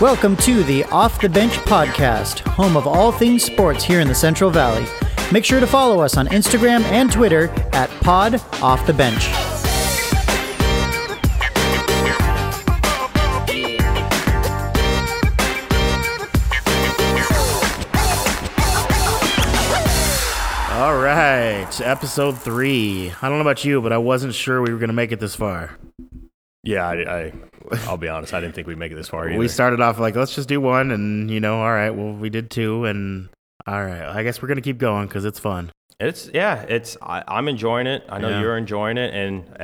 Welcome to the Off the Bench podcast, home of all things sports here in the Central Valley. Make sure to follow us on Instagram and Twitter at PodOffTheBench. Episode 3. I don't know about you, but I wasn't sure we were going to make it this far. Yeah, I'll be honest. I didn't think we'd make it this far either. We started off like, let's just do one, and, you know, all right, well, we did two, and all right, I guess we're going to keep going because it's fun. I'm enjoying it. I know you're enjoying it, and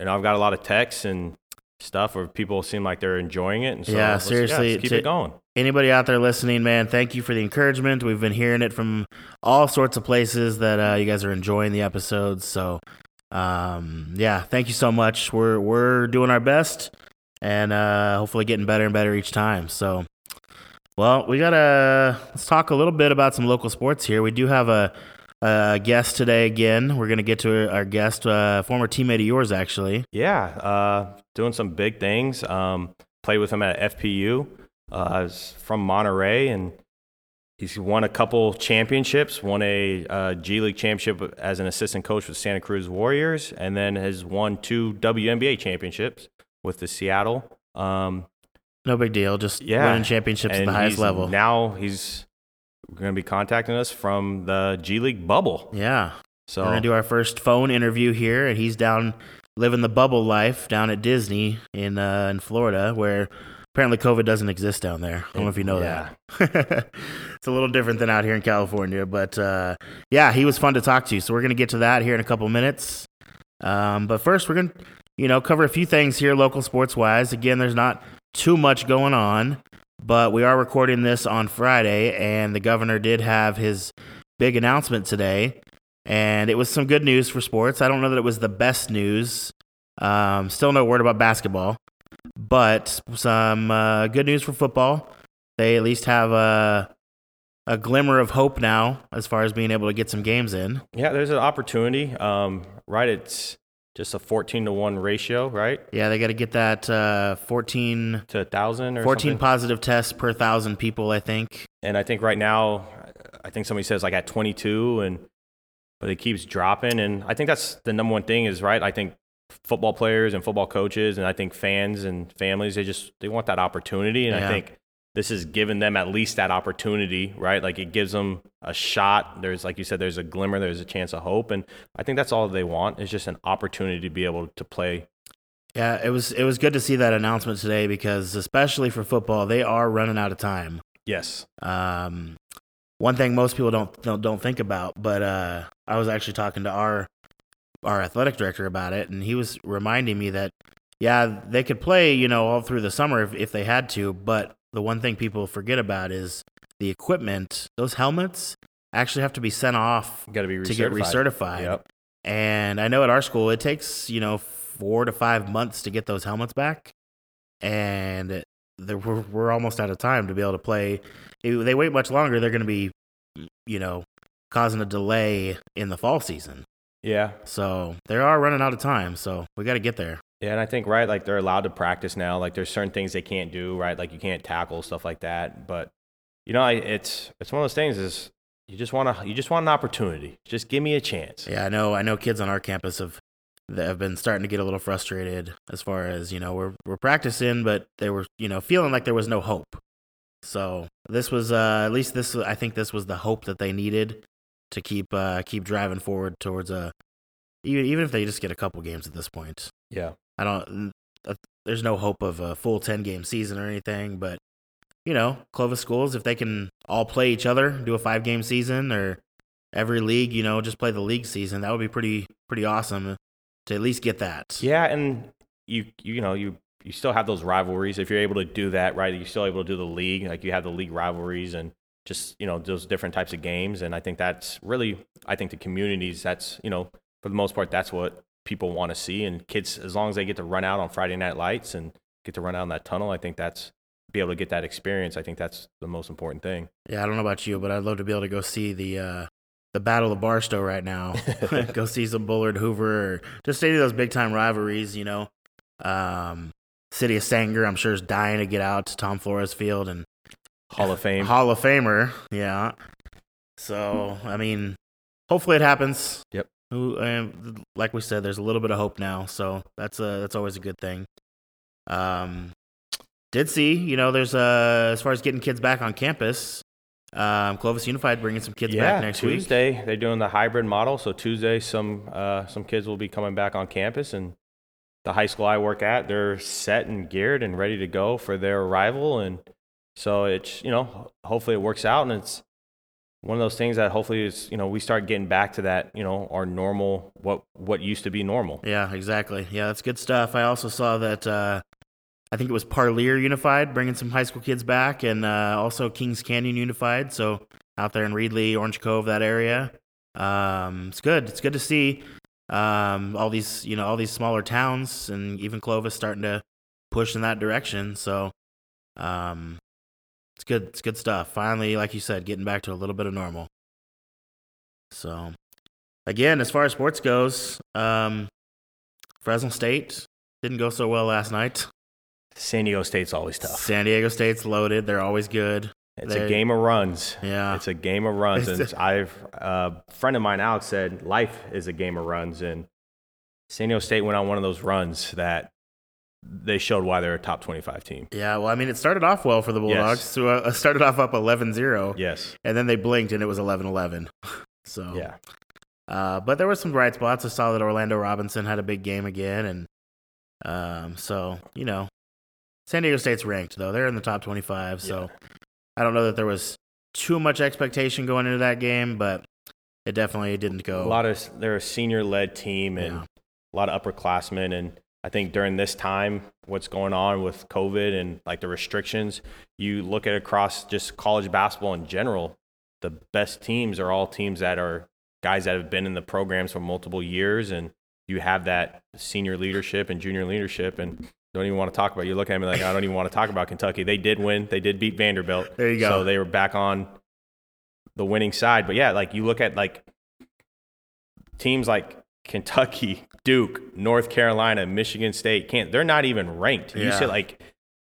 I've got a lot of texts and stuff where people seem like they're enjoying it. And so let's keep it going. Anybody out there listening, man, thank you for the encouragement. We've been hearing it from all sorts of places that you guys are enjoying the episodes. So, thank you so much. We're doing our best and hopefully getting better and better each time. So, well, let's talk a little bit about some local sports here. We do have a guest today again. We're going to get to our guest, former teammate of yours, actually. Yeah, doing some big things. Played with him at FPU. I was from Monterey, and he's won a couple championships, won a G League championship as an assistant coach with Santa Cruz Warriors, and then has won 2 WNBA championships with the Seattle. No big deal, just winning championships at the highest level. Now he's going to be contacting us from the G League bubble. Yeah. So we're going to do our first phone interview here, and he's down living the bubble life down at Disney in Florida, where – apparently COVID doesn't exist down there. I don't know if you know that. It's a little different than out here in California. But, he was fun to talk to. So we're going to get to that here in a couple minutes. But first, we're going to cover a few things here local sports-wise. Again, there's not too much going on, but we are recording this on Friday, and the governor did have his big announcement today. And it was some good news for sports. I don't know that it was the best news. Still no word about basketball. But some good news for football. They at least have a glimmer of hope now as far as being able to get some games in. Yeah, there's an opportunity, right? It's just a 14-1 ratio, right? Yeah, they got to get that 14 to 1,000 or 14 something. Positive tests per 1,000 people, I think. And I think right now, somebody says like at 22, but it keeps dropping. And I think that's the number one thing is, right, I think football players and football coaches, and I think fans and families, they want that opportunity. And I think this is giving them at least that opportunity, right? Like it gives them a shot. There's, like you said, there's a glimmer, there's a chance of hope. And I think that's all they want is just an opportunity to be able to play. Yeah, it was good to see that announcement today because especially for football, they are running out of time. Yes. One thing most people don't think about, but I was actually talking to our athletic director about it, and he was reminding me that, they could play, all through the summer if they had to, but the one thing people forget about is the equipment. Those helmets actually have to be sent off to get recertified. Yep. And I know at our school, it takes, 4 to 5 months to get those helmets back, and we're almost out of time to be able to play. If they wait much longer, they're going to be, causing a delay in the fall season. Yeah. So they are running out of time, so we got to get there. Yeah, and I think, right, like they're allowed to practice now. Like there's certain things they can't do, right? Like you can't tackle, stuff like that. But, it's one of those things is you just want an opportunity. Just give me a chance. Yeah, I know kids on our campus have been starting to get a little frustrated as far as, we're practicing, but they were, feeling like there was no hope. So this was, at least this, I think this was the hope that they needed to keep driving forward towards even if they just get a couple games at this point. Yeah. There's no hope of a full 10-game season or anything, but, Clovis schools, if they can all play each other, do a 5-game season or every league, just play the league season, that would be pretty awesome to at least get that. Yeah, and you still have those rivalries. If you're able to do that, right, you're still able to do the league. Like you have the league rivalries and just, those different types of games. And I think that's really, the communities, that's, for the most part, that's what people want to see. And kids, as long as they get to run out on Friday night lights and get to run out in that tunnel, I think that's, be able to get that experience. I think that's the most important thing. Yeah, I don't know about you, but I'd love to be able to go see the Battle of Barstow right now. Go see some Bullard Hoover or just any of those big time rivalries, City of Sanger, I'm sure, is dying to get out to Tom Flores Field and Hall of Fame. Hall of Famer, yeah. So, I mean, hopefully it happens. Yep. Like we said, there's a little bit of hope now, so that's always a good thing. Did see, there's as far as getting kids back on campus, Clovis Unified bringing some kids back next week. Tuesday they're doing the hybrid model, so Tuesday some kids will be coming back on campus, and the high school I work at, they're set and geared and ready to go for their arrival, and so it's hopefully it works out, and it's one of those things that hopefully is we start getting back to that our normal what used to be normal. Yeah, exactly. Yeah, that's good stuff. I also saw that I think it was Parlier Unified bringing some high school kids back, and also Kings Canyon Unified. So out there in Reedley, Orange Cove, that area, it's good. It's good to see all these smaller towns and even Clovis starting to push in that direction. So. It's good. It's good stuff. Finally, like you said, getting back to a little bit of normal. So, again, as far as sports goes, Fresno State didn't go so well last night. San Diego State's always tough. San Diego State's loaded. They're always good. It's a game of runs. Yeah. It's a game of runs. And a friend of mine, Alex, said life is a game of runs. And San Diego State went on one of those runs that they showed why they're a top 25 team. Yeah, well, I mean, it started off well for the Bulldogs. Yes. So started off up 11-0. Yes. And then they blinked, and it was 11-11. So, yeah. But there were some bright spots. I saw that Orlando Robinson had a big game again. And San Diego State's ranked, though. They're in the top 25. So, yeah. I don't know that there was too much expectation going into that game, but it definitely didn't go. They're a senior-led team and a lot of upperclassmen, and I think during this time, what's going on with COVID and like the restrictions, you look at across just college basketball in general, the best teams are all teams that are guys that have been in the programs for multiple years, and you have that senior leadership and junior leadership, and don't even want to talk about it. You're looking at me like, I don't even want to talk about Kentucky. They did win. They did beat Vanderbilt. There you go. So they were back on the winning side. But yeah, like you look at like teams like Kentucky, Duke, North Carolina, Michigan State, they're not even ranked. Yeah. You said like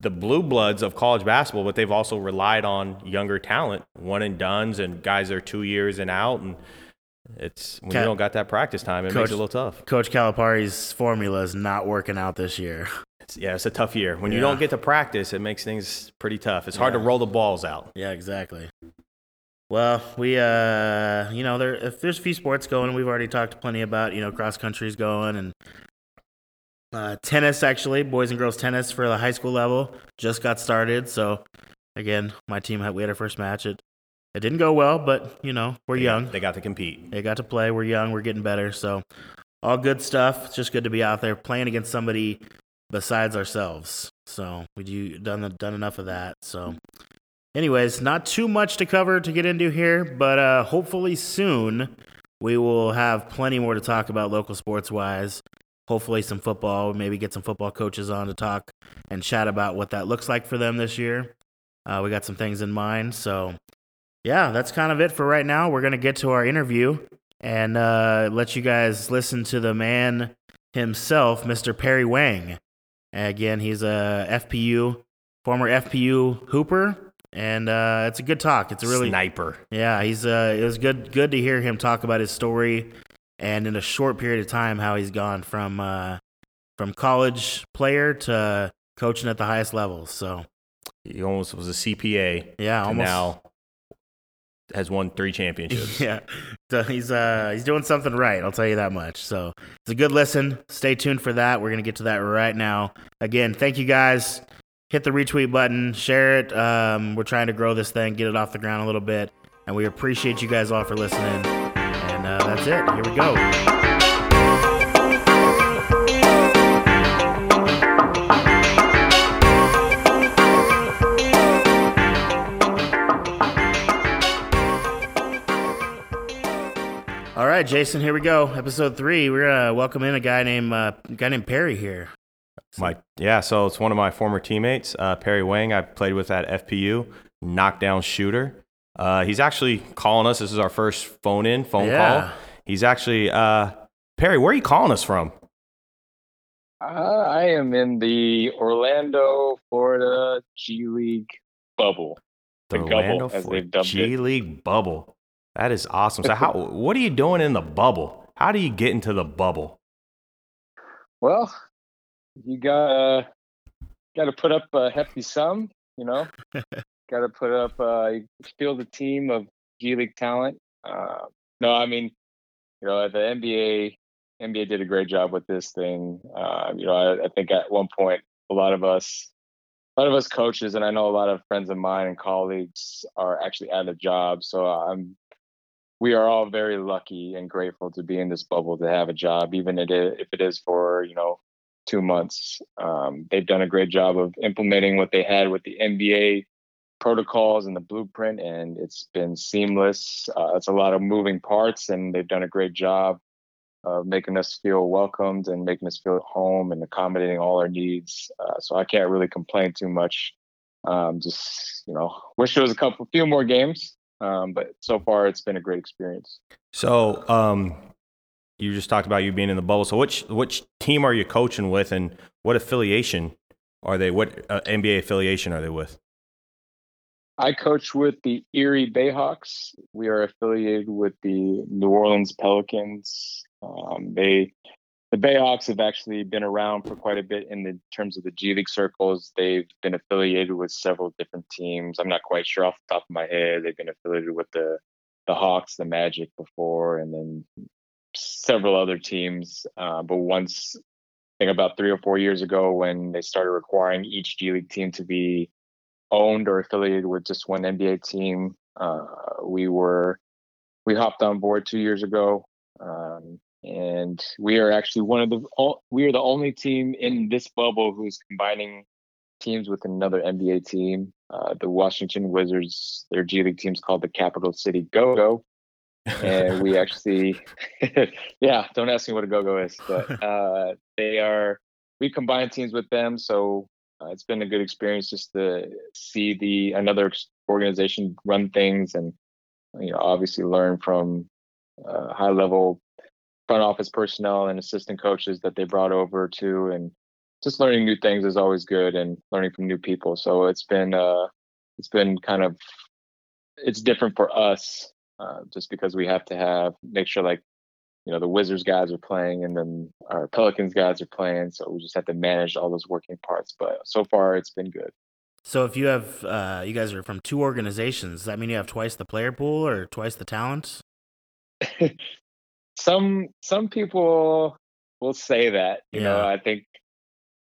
the blue bloods of college basketball, but they've also relied on younger talent, one and dones, and guys that are 2 years and out. And it's when you don't got that practice time, it makes it a little tough. Coach Calipari's formula is not working out this year. It's a tough year. When you don't get to practice, it makes things pretty tough. It's hard to roll the balls out. Yeah, exactly. Well, we, if there's a few sports going, we've already talked plenty about, cross country's going, and tennis, actually, boys and girls tennis for the high school level just got started. So, again, my team, we had our first match. It didn't go well, but, we're young. They got to compete. They got to play. We're young. We're getting better. So, all good stuff. It's just good to be out there playing against somebody besides ourselves. So, we've done enough of that. So. Anyways, not too much to cover to get into here, but hopefully soon we will have plenty more to talk about local sports-wise. Hopefully some football, maybe get some football coaches on to talk and chat about what that looks like for them this year. We got some things in mind. So, yeah, that's kind of it for right now. We're going to get to our interview and let you guys listen to the man himself, Mr. Perry Huang. Again, he's a former FPU hooper. And it's a good talk. It's a really sniper. Yeah, he's. It was good to hear him talk about his story, and in a short period of time, how he's gone from college player to coaching at the highest levels. So he almost was a CPA. Yeah, almost. Now has won 3 championships. Yeah, so he's doing something right. I'll tell you that much. So it's a good listen. Stay tuned for that. We're gonna get to that right now. Again, thank you guys. Hit the retweet button, share it. We're trying to grow this thing, get it off the ground a little bit. And we appreciate you guys all for listening. And that's it. Here we go. All right, Jason, here we go. Episode 3. We're going to welcome in a guy named Perry here. So it's one of my former teammates, Perry Huang. I played with at FPU, knockdown shooter. He's actually calling us. This is our first phone call. He's actually Perry. Where are you calling us from? I am in the Orlando, Florida G League bubble. The Orlando G League bubble. That is awesome. So, what are you doing in the bubble? How do you get into the bubble? Well, you got to put up a hefty sum, you know. Got to put up, field a team of G League talent. The NBA did a great job with this thing. I think at one point, a lot of us coaches, and I know a lot of friends of mine and colleagues are actually out of jobs. So we are all very lucky and grateful to be in this bubble, to have a job, even if it is for, 2 months. They've done a great job of implementing what they had with the NBA protocols and the blueprint, and it's been seamless. It's a lot of moving parts, and they've done a great job of making us feel welcomed and making us feel at home and accommodating all our needs. So I can't really complain too much. Wish there was a few more games, but so far it's been a great experience. So you just talked about you being in the bubble. So which team are you coaching with, and what affiliation are they? What NBA affiliation are they with? I coach with the Erie Bayhawks. We are affiliated with the New Orleans Pelicans. The Bayhawks have actually been around for quite a bit in terms of the G League circles. They've been affiliated with several different teams. I'm not quite sure off the top of my head. They've been affiliated with the Hawks, the Magic before, and then several other teams. But once, I think about 3 or 4 years ago, when they started requiring each G League team to be owned or affiliated with just one NBA team, we hopped on board 2 years ago, and we are actually we are the only team in this bubble who's combining teams with another NBA team. The Washington Wizards, their G League team's called the Capital City Go-Go, and we actually, don't ask me what a Go-Go is, but we combine teams with them, so. It's been a good experience just to see another organization run things, and obviously learn from high level front office personnel and assistant coaches that they brought over too, and just learning new things is always good, and learning from new people. So it's different for us just because we have to make sure the Wizards guys are playing, and then our Pelicans guys are playing. So we just have to manage all those working parts. But so far, it's been good. So if you have, you guys are from two organizations, does that mean you have twice the player pool or twice the talent? Some people will say that. I think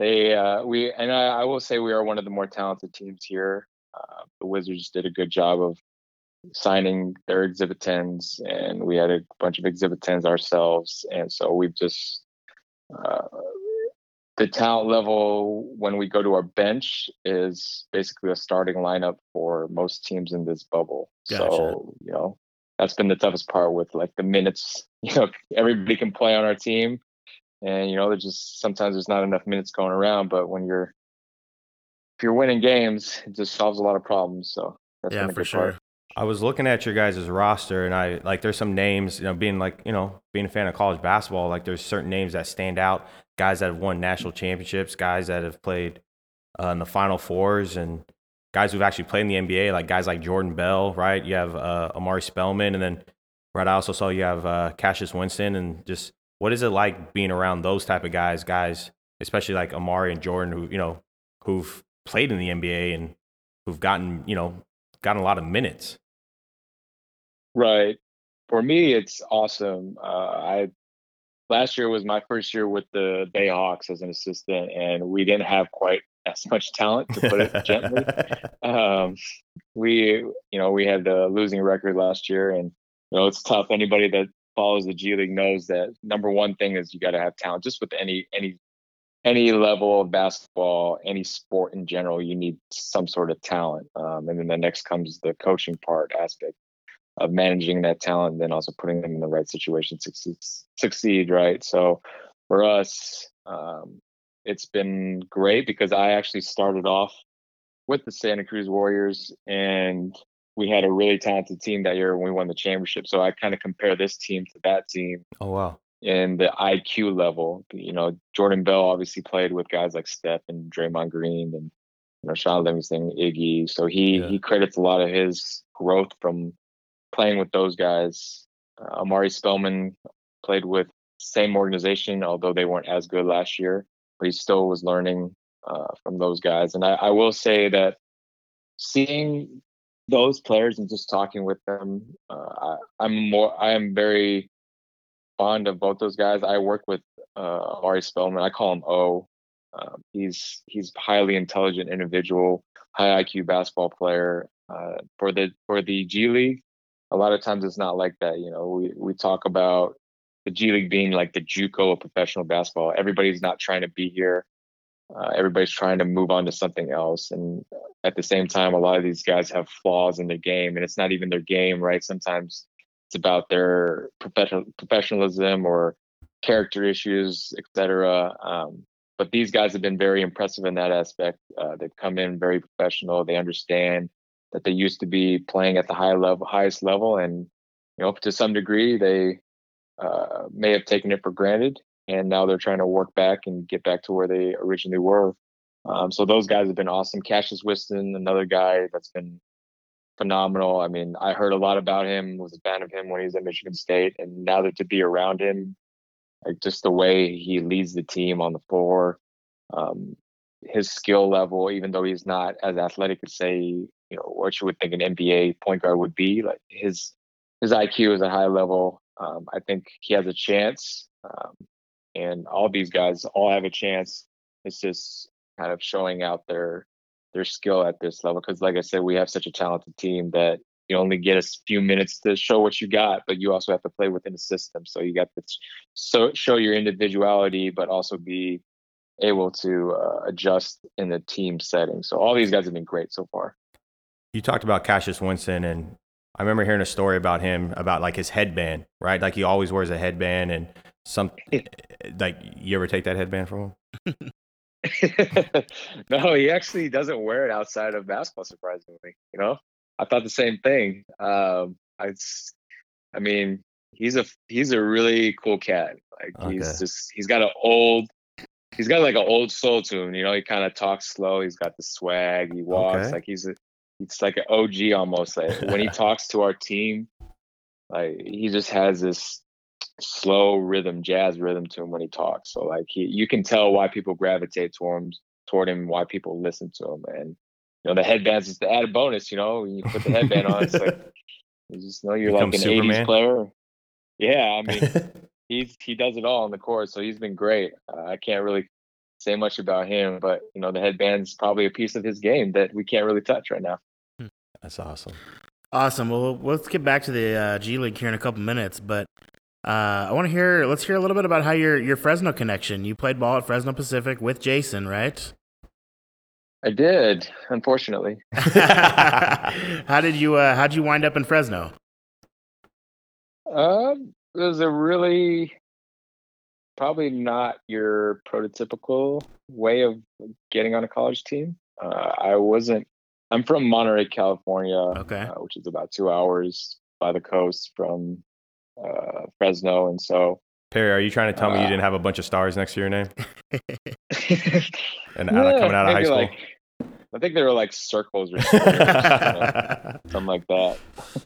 I will say we are one of the more talented teams here. The Wizards did a good job of signing their Exhibit 10s, and we had a bunch of Exhibit 10s ourselves. And so we've just, the talent level when we go to our bench is basically a starting lineup for most teams in this bubble. Gotcha. So, that's been the toughest part with the minutes, everybody can play on our team, and, there's just, sometimes there's not enough minutes going around, but when if you're winning games, it just solves a lot of problems. So that's been a good part. I was looking at your guys' roster, and I there's some names, being a fan of college basketball, there's certain names that stand out, guys that have won national championships, guys that have played in the Final Fours, and guys who've actually played in the NBA, like guys like Jordan Bell, right? You have Amar'e Spellman, and then I also saw you have Cassius Winston, and just what is it like being around those type of guys, especially like Amar'e and Jordan, who, who've played in the NBA and who've gotten, gotten a lot of minutes. Right. For me, it's awesome. Last year was my first year with the Bayhawks as an assistant, and we didn't have quite as much talent, to put it gently. We had the losing record last year, and it's tough. Anybody that follows the G League knows that number one thing is you got to have talent. Just with any level of basketball, any sport in general, you need some sort of talent. And then the next comes the coaching part aspect of managing that talent, and then also putting them in the right situation to succeed, right? So for us, it's been great because I actually started off with the Santa Cruz Warriors, and we had a really talented team that year when we won the championship. So I kind of compare this team to that team. Oh, wow. in the IQ level. You know, Jordan Bell obviously played with guys like Steph and Draymond Green and, you know, Sean Livingston, Iggy. So he credits a lot of his growth from playing with those guys. Amar'e Spellman played with same organization, although they weren't as good last year, but he still was learning from those guys. And I will say that seeing those players and just talking with them, I am very fond of both those guys. I work with Amar'e Spellman. I call him O. He's highly intelligent individual, high IQ basketball player. For the G League, a lot of times it's not like that. You know, we talk about the G League being like the JUCO of professional basketball. Everybody's not trying to be here. Everybody's trying to move on to something else. And at the same time, a lot of these guys have flaws in their game, and it's not even their game, right? Sometimes it's about their professionalism or character issues, et cetera. But these guys have been very impressive in that aspect. They've come in very professional. They understand that they used to be playing at the highest level. And, you know, to some degree, they may have taken it for granted. And now they're trying to work back and get back to where they originally were. So those guys have been awesome. Cassius Winston, another guy that's been phenomenal. I mean, I heard a lot about him, was a fan of him when he was at Michigan State. And now that to be around him, like just the way he leads the team on the floor, his skill level, even though he's not as athletic as, say, you know, what you would think an NBA point guard would be, like his IQ is at a high level. I think he has a chance. And all these guys all have a chance. It's just kind of showing out their skill at this level. Because like I said, we have such a talented team that you only get a few minutes to show what you got, but you also have to play within the system. So you got to show your individuality, but also be able to adjust in the team setting. So all these guys have been great so far. You talked about Cassius Winston, and I remember hearing a story about him, about like his headband, right? Like he always wears a headband and you ever take that headband from him? No, he actually doesn't wear it outside of basketball, surprisingly. You know, I thought the same thing. I mean, he's a really cool cat. Like okay. He's got like an old soul to him. You know, he kind of talks slow. He's got the swag. He walks okay. Like it's like an OG almost. Like when he talks to our team, like he just has this slow rhythm, jazz rhythm to him when he talks. So like you can tell why people gravitate toward him, why people listen to him. And you know, the headbands is the added bonus. You know, when you put the headband on, it's like you just know you're like an Superman. 80s player. Yeah, I mean, he does it all on the court, so he's been great. I can't really say much about him, but you know, the headband's probably a piece of his game that we can't really touch right now. That's awesome. Well, let's get back to the G League here in a couple minutes, but I want to hear. Let's hear a little bit about how your Fresno connection. You played ball at Fresno Pacific with Jason, right? I did, unfortunately. How'd you wind up in Fresno? It was a really probably not your prototypical way of getting on a college team. I wasn't. I'm from Monterey, California, okay, which is about 2 hours by the coast from Fresno. And so Perry, are you trying to tell me you didn't have a bunch of stars next to your name? And coming out of high school, like, I think they were like circles or stars, something like that.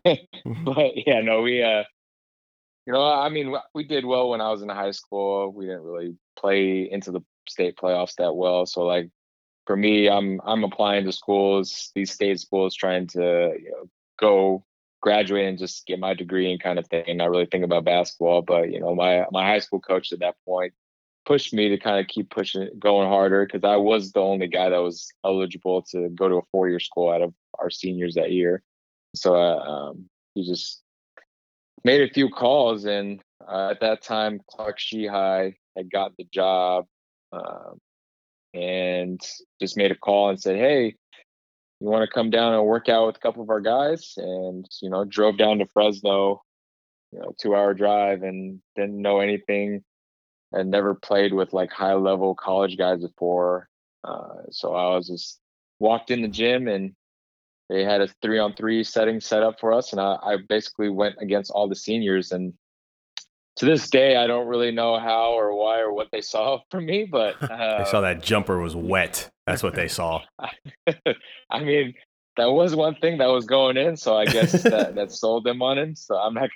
But yeah, no, we you know, I mean, we did well when I was in high school. We didn't really play into the state playoffs that well. So like for me, I'm applying to schools, these state schools, trying to, you know, go graduate and just get my degree and kind of thing, not really think about basketball. But you know, my high school coach at that point pushed me to kind of keep pushing, going harder, because I was the only guy that was eligible to go to a four-year school out of our seniors that year. So he just made a few calls, and at that time Clark Sheehy had got the job, and just made a call and said, hey, you want to come down and work out with a couple of our guys? And, you know, drove down to Fresno, you know, 2-hour drive, and didn't know anything and never played with like high level college guys before. So I was just walked in the gym, and they had a 3-on-3 setting set up for us. And I basically went against all the seniors and to this day, I don't really know how or why or what they saw from me, but they saw that jumper was wet. That's what they saw. I mean, that was one thing that was going in, so I guess that sold them on him. So I'm not.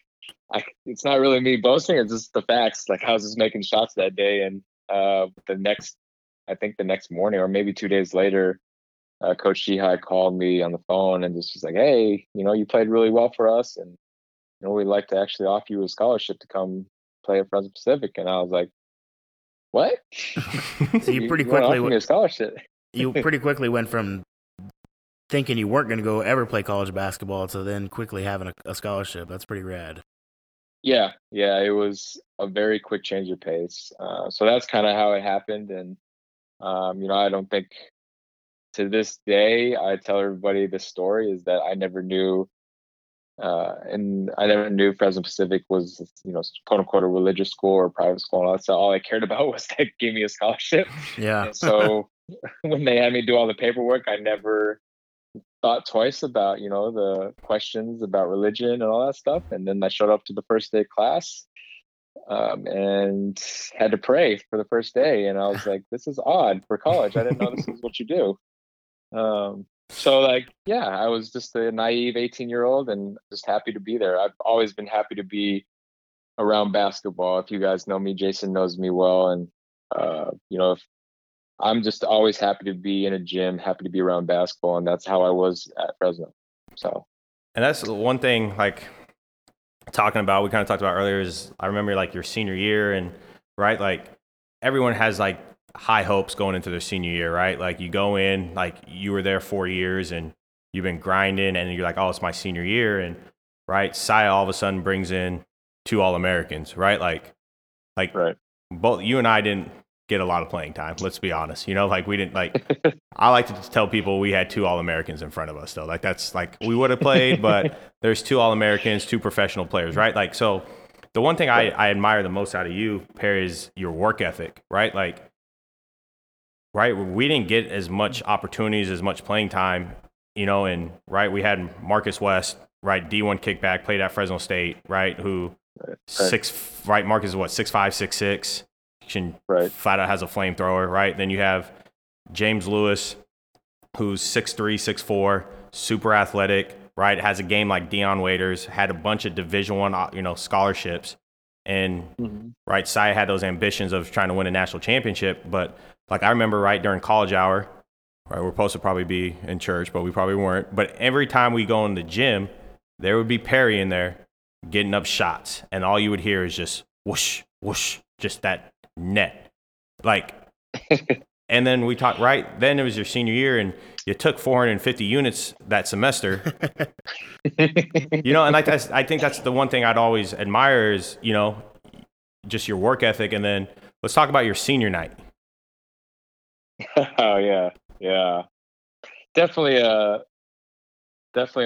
It's not really me boasting. It's just the facts. Like, I was just making shots that day, and the next morning, or maybe 2 days later, Coach Shihai called me on the phone and just was like, "Hey, you played really well for us, and we'd like to actually offer you a scholarship to come play at Fresno Pacific." And I was like, "What?" So you pretty quickly went a scholarship. You pretty quickly went from thinking you weren't going to go ever play college basketball to then quickly having a scholarship. That's pretty rad. Yeah, it was a very quick change of pace. So that's kind of how it happened. And I don't think to this day, I tell everybody this story is that I never knew. And I never knew Fresno Pacific was, quote unquote, a religious school or private school. And all I cared about was they gave me a scholarship. Yeah. And so when they had me do all the paperwork, I never thought twice about, the questions about religion and all that stuff. And then I showed up to the first day of class and had to pray for the first day. And I was like, this is odd for college. I didn't know this is what you do. I was just a naive 18-year-old and just happy to be there. I've always been happy to be around basketball. If you guys know me, Jason knows me well. And, if I'm just always happy to be in a gym, happy to be around basketball. And that's how I was at Fresno. So, and that's one thing, like, talking about, we kind of talked about earlier, is I remember, like, your senior year and, right, like, everyone has, like, high hopes going into their senior year, right? Like, you go in, like, you were there 4 years and you've been grinding, and you're like, oh, it's my senior year. And right, Saia all of a sudden brings in 2 All-Americans, right? Like right. Both you and I didn't get a lot of playing time, let's be honest. We didn't, like, I like to tell people we had 2 All-Americans in front of us, though. Like, that's, like, we would have played, but there's 2 All-Americans, 2 professional players, right? Like, so the one thing I admire the most out of you, Perry, is your work ethic, right? Like, right, we didn't get as much opportunities, as much playing time, and right, we had Marcus West, right, D1 kickback, played at Fresno State, right, who Marcus is what, 6'5", 6'6", right, flat out has a flamethrower, right? Then you have James Lewis, who's 6'3", 6'4", super athletic, right, has a game like Deion Waiters, had a bunch of Division I, scholarships, and mm-hmm. right, Saia had those ambitions of trying to win a national championship, but like, I remember, right, during college hour, right, we're supposed to probably be in church, but we probably weren't. But every time we go in the gym, there would be Perry in there getting up shots. And all you would hear is just whoosh, whoosh, just that net. Like, and then we talked, right, then it was your senior year, and you took 450 units that semester. And like, that's, I think that's the one thing I'd always admire is, just your work ethic. And then let's talk about your senior night. Oh yeah, definitely a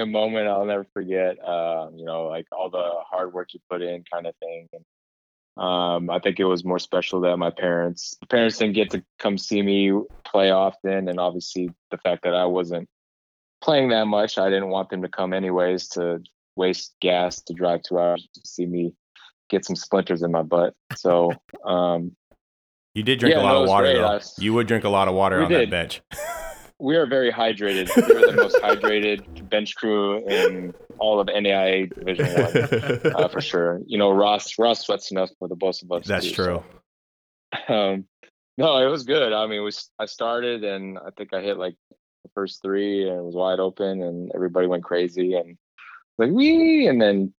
moment I'll never forget. Like, all the hard work you put in, kind of thing. And, I think it was more special that my parents didn't get to come see me play often, and obviously the fact that I wasn't playing that much, I didn't want them to come anyways to waste gas to drive 2 hours to see me get some splinters in my butt. So, you did drink a lot of water, though. You would drink a lot of water on that bench. We are very hydrated. We were the most hydrated bench crew in all of NAIA Division I, for sure. Ross sweats enough for the both of us. That's true. So. No, it was good. I mean, I started, and I think I hit, like, the first 3, and it was wide open, and everybody went crazy, and like, wee! And then,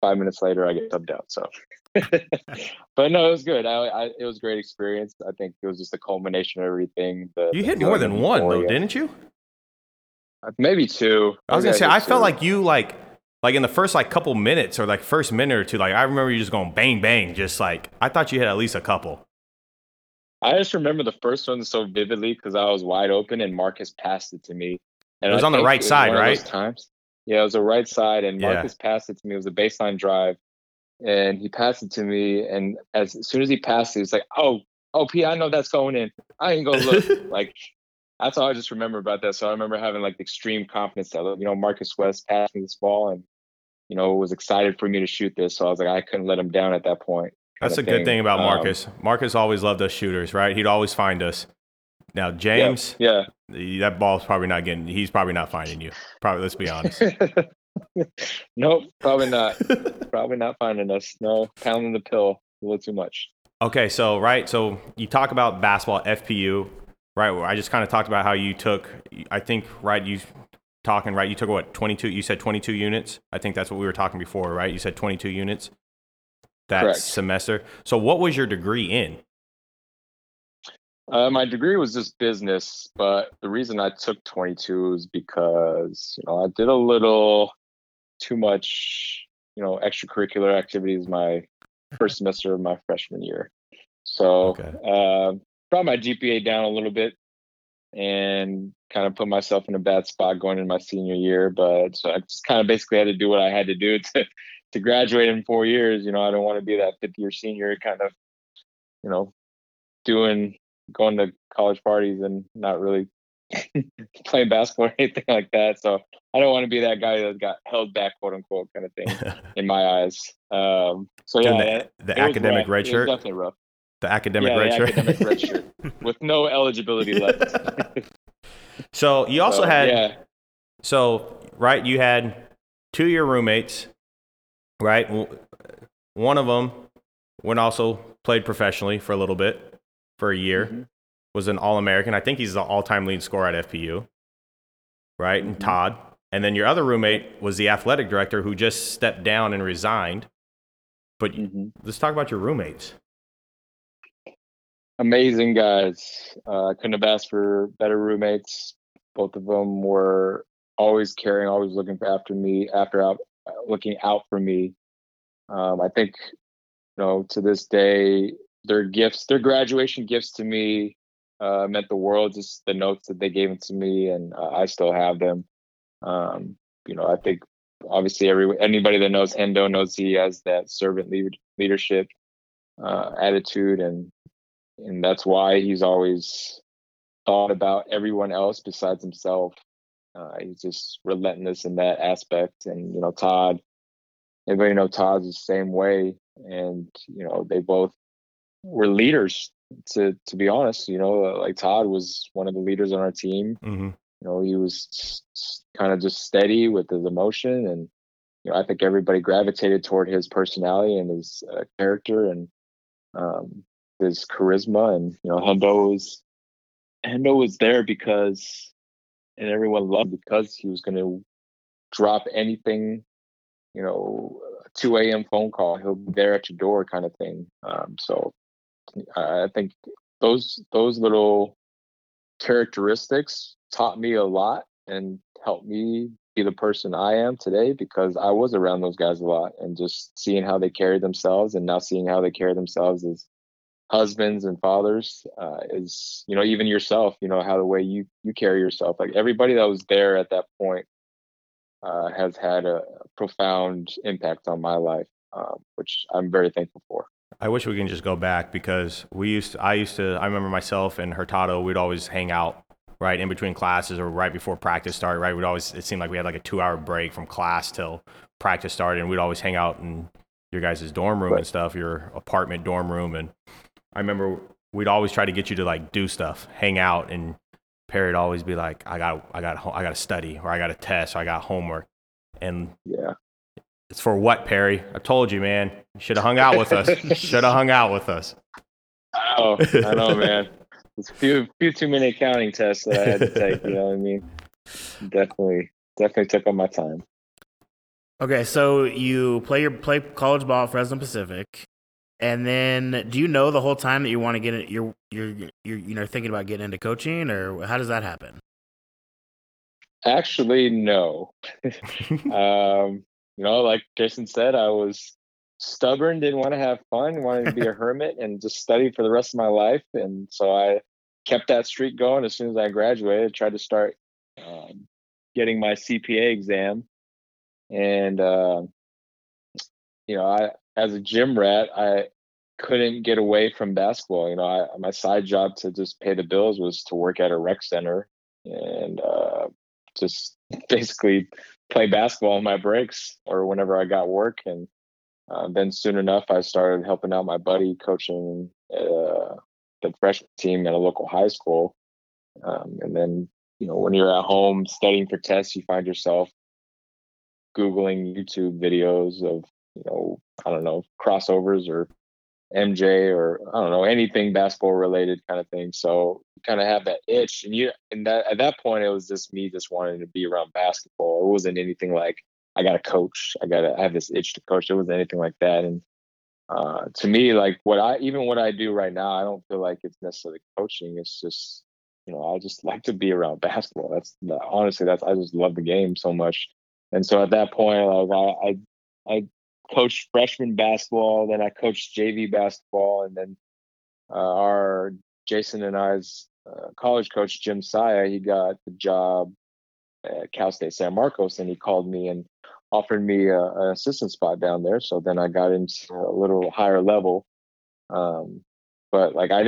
5 minutes later, I get subbed out, so... But no, it was good. It was a great experience. I think it was just a culmination of everything. You hit more than one, though, didn't you? Maybe 2. I was gonna say, I felt like you like in the first, like, couple minutes, or like first minute or 2. Like, I remember you just going bang bang, just like, I thought you had at least a couple. I just remember the first one so vividly because I was wide open and Marcus passed it to me. And it was on the right side, right? Times. Yeah, it was the right side, and Marcus passed it to me. It was a baseline drive. And he passed it to me, and as soon as he passed it, he was like, oh, P, I know that's going in. I ain't gonna look. Like, that's all I just remember about that. So I remember having, like, the extreme confidence that, Marcus West passed me this ball, and you know, was excited for me to shoot this. So I was like, I couldn't let him down at that point. That's a good thing about Marcus. Marcus always loved us shooters, right? He'd always find us. Now, James, that ball's probably not getting, he's probably not finding you. Probably, let's be honest. Nope, probably not. Probably not finding us. No, pounding the pill a little too much. Okay, so, right, so you talk about basketball, FPU, right? I just kind of talked about how you took, I think, right, you talking, right, you took what, 22, you said 22 units? I think that's what we were talking before, right? You said 22 units that Correct. Semester. So what was your degree in? My degree was just business, but the reason I took 22 is because, you know, I did a little too much, you know, extracurricular activities my first semester of my freshman year. So brought my GPA down a little bit and kind of put myself in a bad spot going into my senior year. But so I just kind of basically had to do what I had to do to graduate in 4 years. You know, I don't want to be that fifth year senior kind of, you know, going to college parties and not really playing basketball or anything like that. So I don't want to be that guy that got held back, quote unquote, kind of thing in my eyes. So yeah, the academic red shirt, definitely rough. The academic red shirt with no eligibility left. So you also right, you had two of your roommates, right? One of them went also played professionally for a little bit. For a year, was an All-American. I think he's the all-time lead scorer at FPU, right? And Todd. And then your other roommate was the athletic director who just stepped down and resigned. But let's talk about your roommates. Amazing guys. I couldn't have asked for better roommates. Both of them were always caring, always looking looking out for me. I think, you know, to this day, their graduation gifts to me meant the world, just the notes that they gave to me, and I still have them. You know, I think obviously anybody that knows Hendo knows he has that servant leadership attitude, and that's why he's always thought about everyone else besides himself. He's just relentless in that aspect. And, you know, Todd, everybody knows Todd's the same way. And, you know, they both were leaders, to be honest. You know, like Todd was one of the leaders on our team. You know, he was kind of just steady with his emotion, and, you know, I think everybody gravitated toward his personality and his character and his charisma. And, you know, Hendo was there because, and everyone loved him because he was going to drop anything, you know, 2 a.m. phone call, he'll be there at your door kind of thing. So I think those little characteristics taught me a lot and helped me be the person I am today, because I was around those guys a lot, and just seeing how they carry themselves, and now seeing how they carry themselves as husbands and fathers is, you know, even yourself, you know, how the way you carry yourself. Like everybody that was there at that point has had a profound impact on my life, which I'm very thankful for. I wish we can just go back, because I remember myself and Hurtado, we'd always hang out right in between classes or right before practice started, right? It seemed like we had like a 2-hour break from class till practice started, and we'd always hang out in your guys' dorm room and stuff, your apartment dorm room. And I remember we'd always try to get you to like do stuff, hang out, and Perry would always be like, I got to study, or I got a test, or I got homework. And it's for what, Perry? I told you, man. You should have hung out with us. Oh, I know, man. It's a few too many accounting tests that I had to take, you know what I mean? Definitely took up my time. Okay, so you play college ball at Fresno Pacific, and then do you know the whole time that you want to get in, you're you know, thinking about getting into coaching, or how does that happen? Actually, no. You know, like Jason said, I was stubborn, didn't want to have fun, wanted to be a hermit and just study for the rest of my life. And so I kept that streak going. As soon as I graduated, tried to start getting my CPA exam. And, you know, as a gym rat, I couldn't get away from basketball. You know, my side job to just pay the bills was to work at a rec center and just basically play basketball on my breaks or whenever I got work. And then soon enough, I started helping out my buddy coaching the freshman team at a local high school. And then, you know, when you're at home studying for tests, you find yourself Googling YouTube videos of, you know, I don't know, crossovers or MJ or I don't know, anything basketball related kind of thing. So you kind of have that itch, at that point it was just me just wanting to be around basketball. It wasn't anything like I got to coach, I have this itch to coach. It wasn't anything like that. And to me, like what I do right now, I don't feel like it's necessarily coaching. It's just, you know, I just like to be around basketball. I just love the game so much. And so at that point, like I coached freshman basketball, then I coached JV basketball, and then our Jason and I's college coach, Jim Saia, he got the job at Cal State San Marcos, and he called me and offered me an assistant spot down there. So then I got into a little higher level, but like I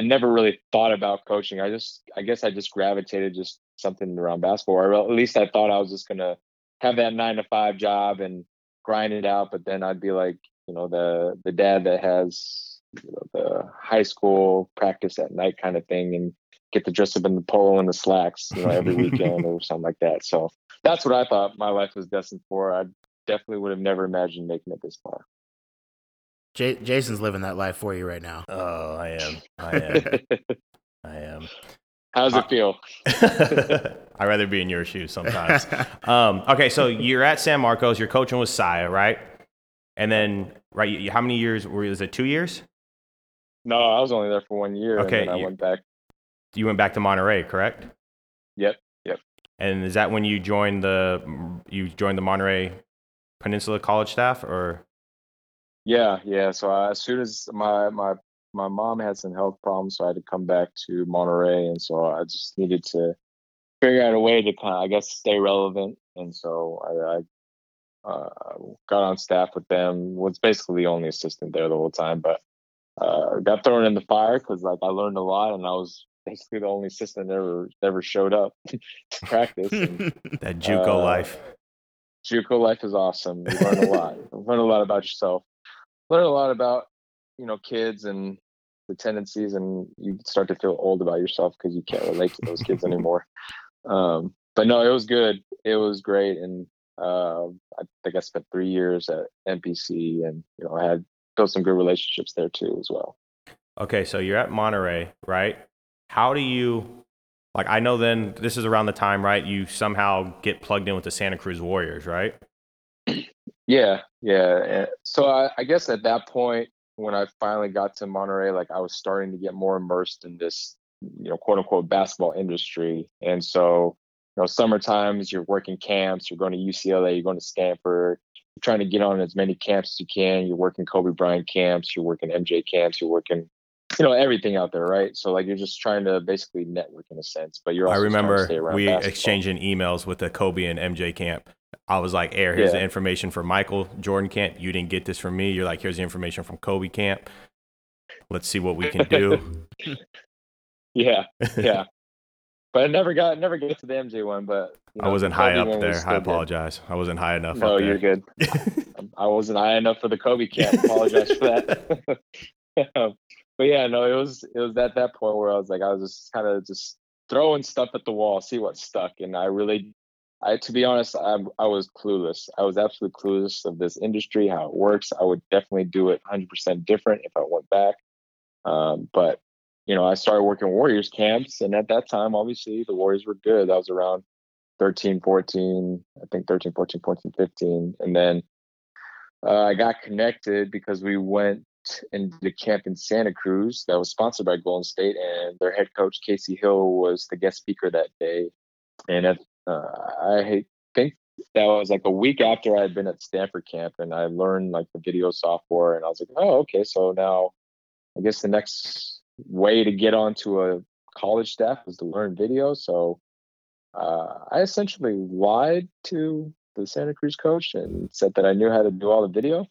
never really thought about coaching. I guess I just gravitated just something around basketball, or at least I thought I was just gonna have that 9-to-5 job and grind it out. But then I'd be like, you know, the dad that has, you know, the high school practice at night kind of thing, and get to dress up in the polo and the slacks, you know, every weekend or something like that. So that's what I thought my life was destined for. I definitely would have never imagined making it this far. Jason's living that life for you right now. Oh, I am. How's it feel? I'd rather be in your shoes sometimes. Okay, so you're at San Marcos. You're coaching with Saia, right? And then, right, how many years? Was it 2 years? No, I was only there for 1 year. Okay. And then I went back. You went back to Monterey, correct? Yep. And is that when you joined the Monterey Peninsula College staff, or? Yeah. So as soon as my mom had some health problems, so I had to come back to Monterey. And so I just needed to figure out a way to kind of, I guess, stay relevant. And so I got on staff with them, was basically the only assistant there the whole time, but got thrown in the fire because like I learned a lot, and I was basically the only assistant that ever showed up to practice. And, that JUCO life. JUCO life is awesome. You learn a lot. You learn a lot about yourself. Learn a lot about, you know, kids and the tendencies, and you start to feel old about yourself because you can't relate to those kids anymore. But no, it was good. It was great. And I think I spent 3 years at MPC, and, you know, I had built some good relationships there too as well. Okay. So you're at Monterey, right? How do you, like, I know then this is around the time, right? You somehow get plugged in with the Santa Cruz Warriors, right? Yeah. So I guess at that point, when I finally got to Monterey, like I was starting to get more immersed in this, you know, quote unquote basketball industry. And so, you know, summer times you're working camps, you're going to UCLA, you're going to Stanford, you're trying to get on as many camps as you can. You're working Kobe Bryant camps, you're working MJ camps, you're working, you know, everything out there, right? So like you're just trying to basically network in a sense, but you're also trying to stay around basketball. Exchanging emails with the Kobe and MJ camp. I was like, Air, here's the information for Michael Jordan camp. You didn't get this from me. You're like, here's the information from Kobe camp. Let's see what we can do. Yeah. But I never got to the MJ one, but you know, I wasn't high up there. I apologize. I wasn't high enough. No, you're good. I wasn't high enough for the Kobe camp. I apologize for that. But yeah, no, it was at that point where I was like, I was just kind of just throwing stuff at the wall, see what stuck. And to be honest, I was clueless. I was absolutely clueless of this industry, how it works. I would definitely do it 100% different if I went back. But, you know, I started working Warriors camps. And at that time, obviously, the Warriors were good. I was around 13, 14, 15. And then I got connected because we went and did a camp in Santa Cruz that was sponsored by Golden State. And their head coach, Casey Hill, was the guest speaker that day. And I think that was like a week after I had been at Stanford camp, and I learned like the video software, and I was like, oh, okay. So now I guess the next way to get onto a college staff is to learn video. So I essentially lied to the Santa Cruz coach and said that I knew how to do all the video.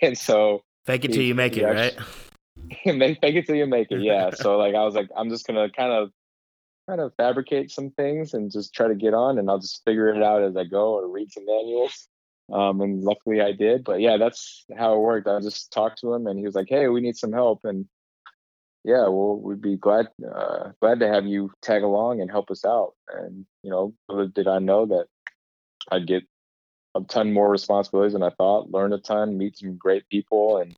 And so fake it till you make it, right? Fake it till you make it. Yeah. So like, I was like, I'm just going to kind of kind of fabricate some things and just try to get on, and I'll just figure it out as I go or read some manuals. And luckily I did, but yeah, that's how it worked. I just talked to him and he was like, hey, we need some help. And yeah, well, we'd be glad to have you tag along and help us out. And, you know, little did I know that I'd get a ton more responsibilities than I thought, learn a ton, meet some great people and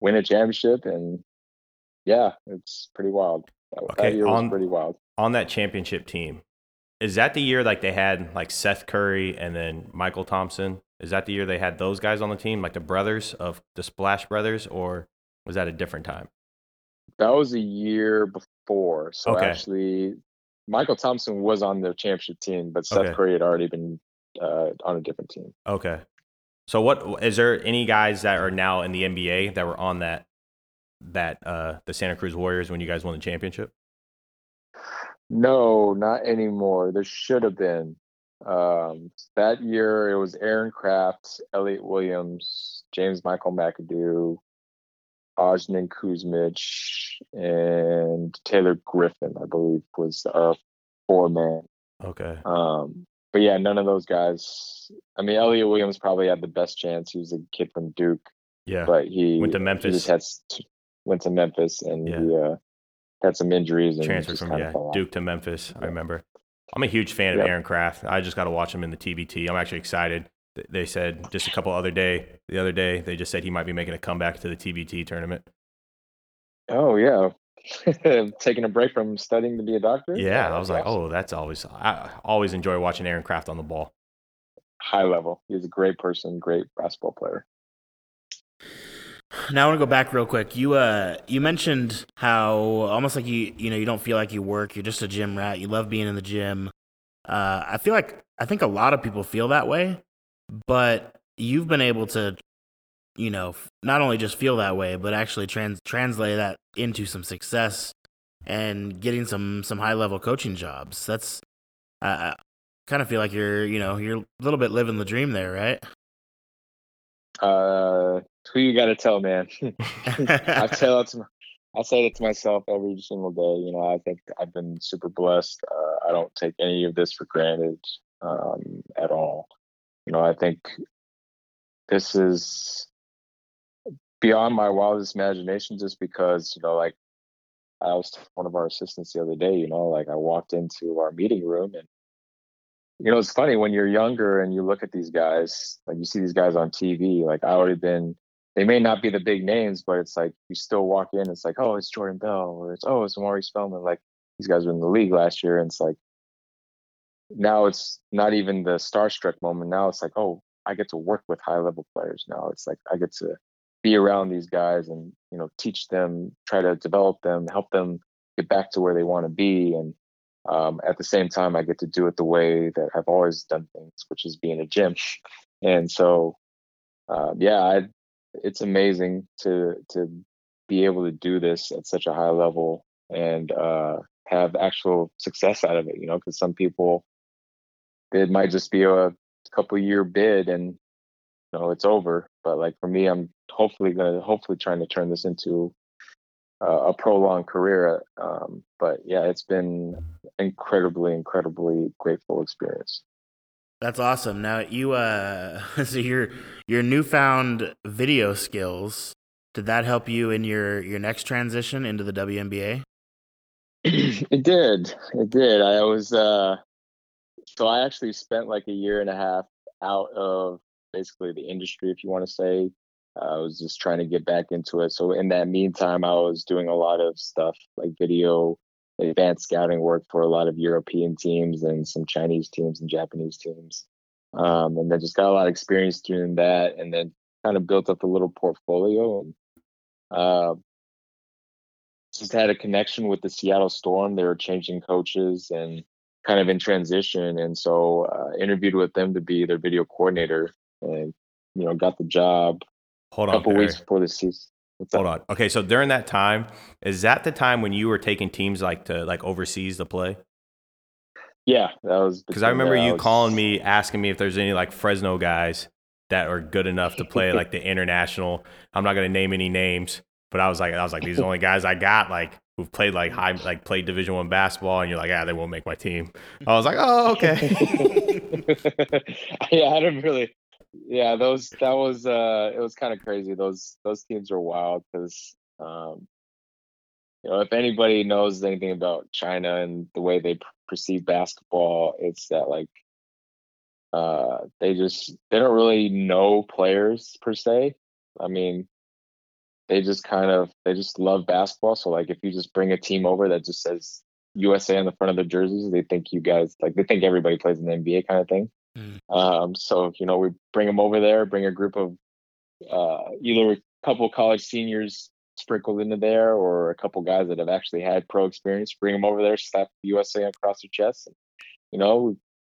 win a championship. And yeah, it's pretty wild. That year was pretty wild. On that championship team, is that the year like they had like Seth Curry and then Michael Thompson? Is that the year they had those guys on the team, like the brothers of the Splash Brothers, or was that a different time? That was a year before. So Actually, Michael Thompson was on the championship team, but Seth Curry had already been on a different team. Okay. So what is there any guys that are now in the NBA that were on that the Santa Cruz Warriors when you guys won the championship? No, not anymore. There should have been. That year, it was Aaron Craft, Elliott Williams, James Michael McAdoo, Oznan Kuzmich, and Taylor Griffin, I believe, was our four-man. Okay. But yeah, none of those guys. I mean, Elliott Williams probably had the best chance. He was a kid from Duke. Yeah, but he went to Memphis. Went to Memphis, and he had some injuries and transferred from Duke to Memphis. Yeah. I remember. I'm a huge fan of Aaron Craft. I just got to watch him in the TBT. I'm actually excited. They said just the other day they just said he might be making a comeback to the TBT tournament. Oh yeah, taking a break from studying to be a doctor. Yeah, I was like, oh, that's always. I always enjoy watching Aaron Craft on the ball. High level. He's a great person, great basketball player. Now I want to go back real quick. You mentioned how almost like you don't feel like you work. You're just a gym rat. You love being in the gym. I think a lot of people feel that way, but you've been able to, you know, not only just feel that way, but actually translate that into some success and getting some high level coaching jobs. That's I kind of feel like you're a little bit living the dream there, right? Who you got to tell, man? I say it to myself every single day. You know, I think I've been super blessed. I don't take any of this for granted at all. You know, I think this is beyond my wildest imagination just because, you know, like I was telling one of our assistants the other day, you know, like I walked into our meeting room and, you know, it's funny when you're younger and you look at these guys, like you see these guys on TV, like they may not be the big names, but it's like you still walk in, it's like, oh, it's Jordan Bell or it's Amar'e Spellman. Like these guys were in the league last year. And it's like, now it's not even the starstruck moment. Now it's like, oh, I get to work with high level players. Now it's like, I get to be around these guys and, you know, teach them, try to develop them, help them get back to where they want to be. And, at the same time, I get to do it the way that I've always done things, which is being a gym. And so, it's amazing to be able to do this at such a high level and have actual success out of it, you know, because some people, it might just be a couple year bid and, you know, it's over. But like for me, I'm hopefully trying to turn this into a prolonged career. But yeah, it's been incredibly grateful experience. That's awesome. Now so your newfound video skills, did that help you in your next transition into the WNBA? It did. I was, so I actually spent like a year and a half out of basically the industry, if you want to say. I was just trying to get back into it. So in that meantime, I was doing a lot of stuff like video, advanced scouting work for a lot of European teams and some Chinese teams and Japanese teams. And then just got a lot of experience doing that and then kind of built up a little portfolio. And just had a connection with the Seattle Storm. They were changing coaches and kind of in transition. And so interviewed with them to be their video coordinator and, you know, got the job. Hold on, couple Perry. Weeks before the season. Hold on. Okay, so during that time, is that the time when you were taking teams to overseas to play? Yeah, that was because I remember you calling me asking me if there's any like Fresno guys that are good enough to play like the international. I'm not going to name any names, but I was like these are the only guys I got. Like who've played like high, like played Division I basketball, and you're like, ah, they won't make my team. I was like, oh, okay. It was kind of crazy. Those teams are wild because, if anybody knows anything about China and the way they perceive basketball, it's that they don't really know players per se. I mean, they just love basketball. So if you just bring a team over that just says USA on the front of their jerseys, they think you guys they think everybody plays in the NBA kind of thing. So we bring them over there, bring a group of either a couple of college seniors sprinkled into there, or a couple guys that have actually had pro experience, bring them over there, slap the USA across their chest, and,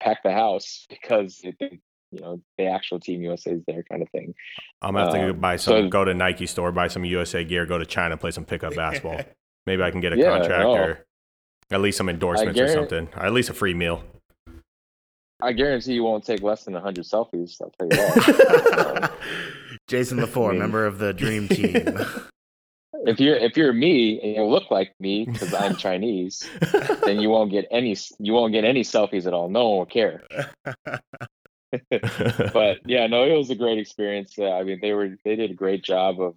pack the house because the actual team USA is there kind of thing. I'm gonna have to go to Nike store, buy some USA gear, go to China, play some pickup basketball. Maybe I can get a contract or at least some endorsements or something, or at least a free meal. I guarantee you won't take less than 100 selfies. I'll tell you that. Jason LaFour, member of the Dream Team. If you're me and you look like me because I'm Chinese, then you won't get any selfies at all. No one will care. But it was a great experience. They did a great job of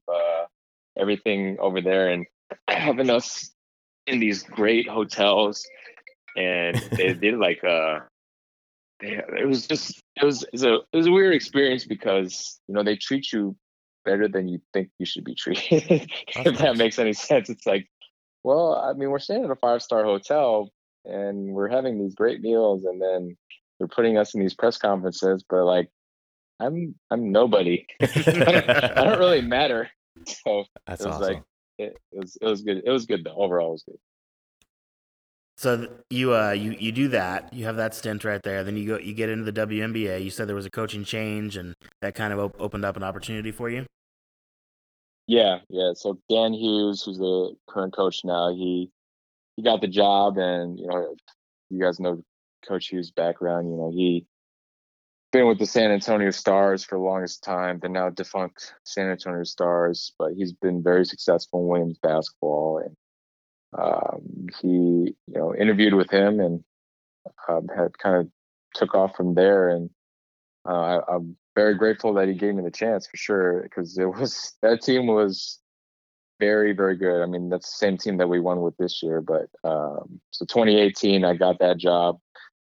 everything over there and having us in these great hotels. And they did it was a weird experience because they treat you better than you think you should be treated. If that makes any sense. It's we're staying at a 5-star hotel and we're having these great meals, and then they're putting us in these press conferences, but I'm nobody. I don't really matter. So that's awesome. It was good. It was good though. Overall, it was good. So you do that. You have that stint right there. Then you get into the WNBA. You said there was a coaching change, and that kind of opened up an opportunity for you. Yeah. So Dan Hughes, who's the current coach now, he got the job, and you guys know Coach Hughes' background. He been with the San Antonio Stars for the longest time. They're now defunct San Antonio Stars, but he's been very successful in Williams basketball, and he interviewed with him and had kind of took off from there. And I'm very grateful that he gave me the chance for sure, because that team was very, very good. I mean, that's the same team that we won with this year. But so 2018, I got that job,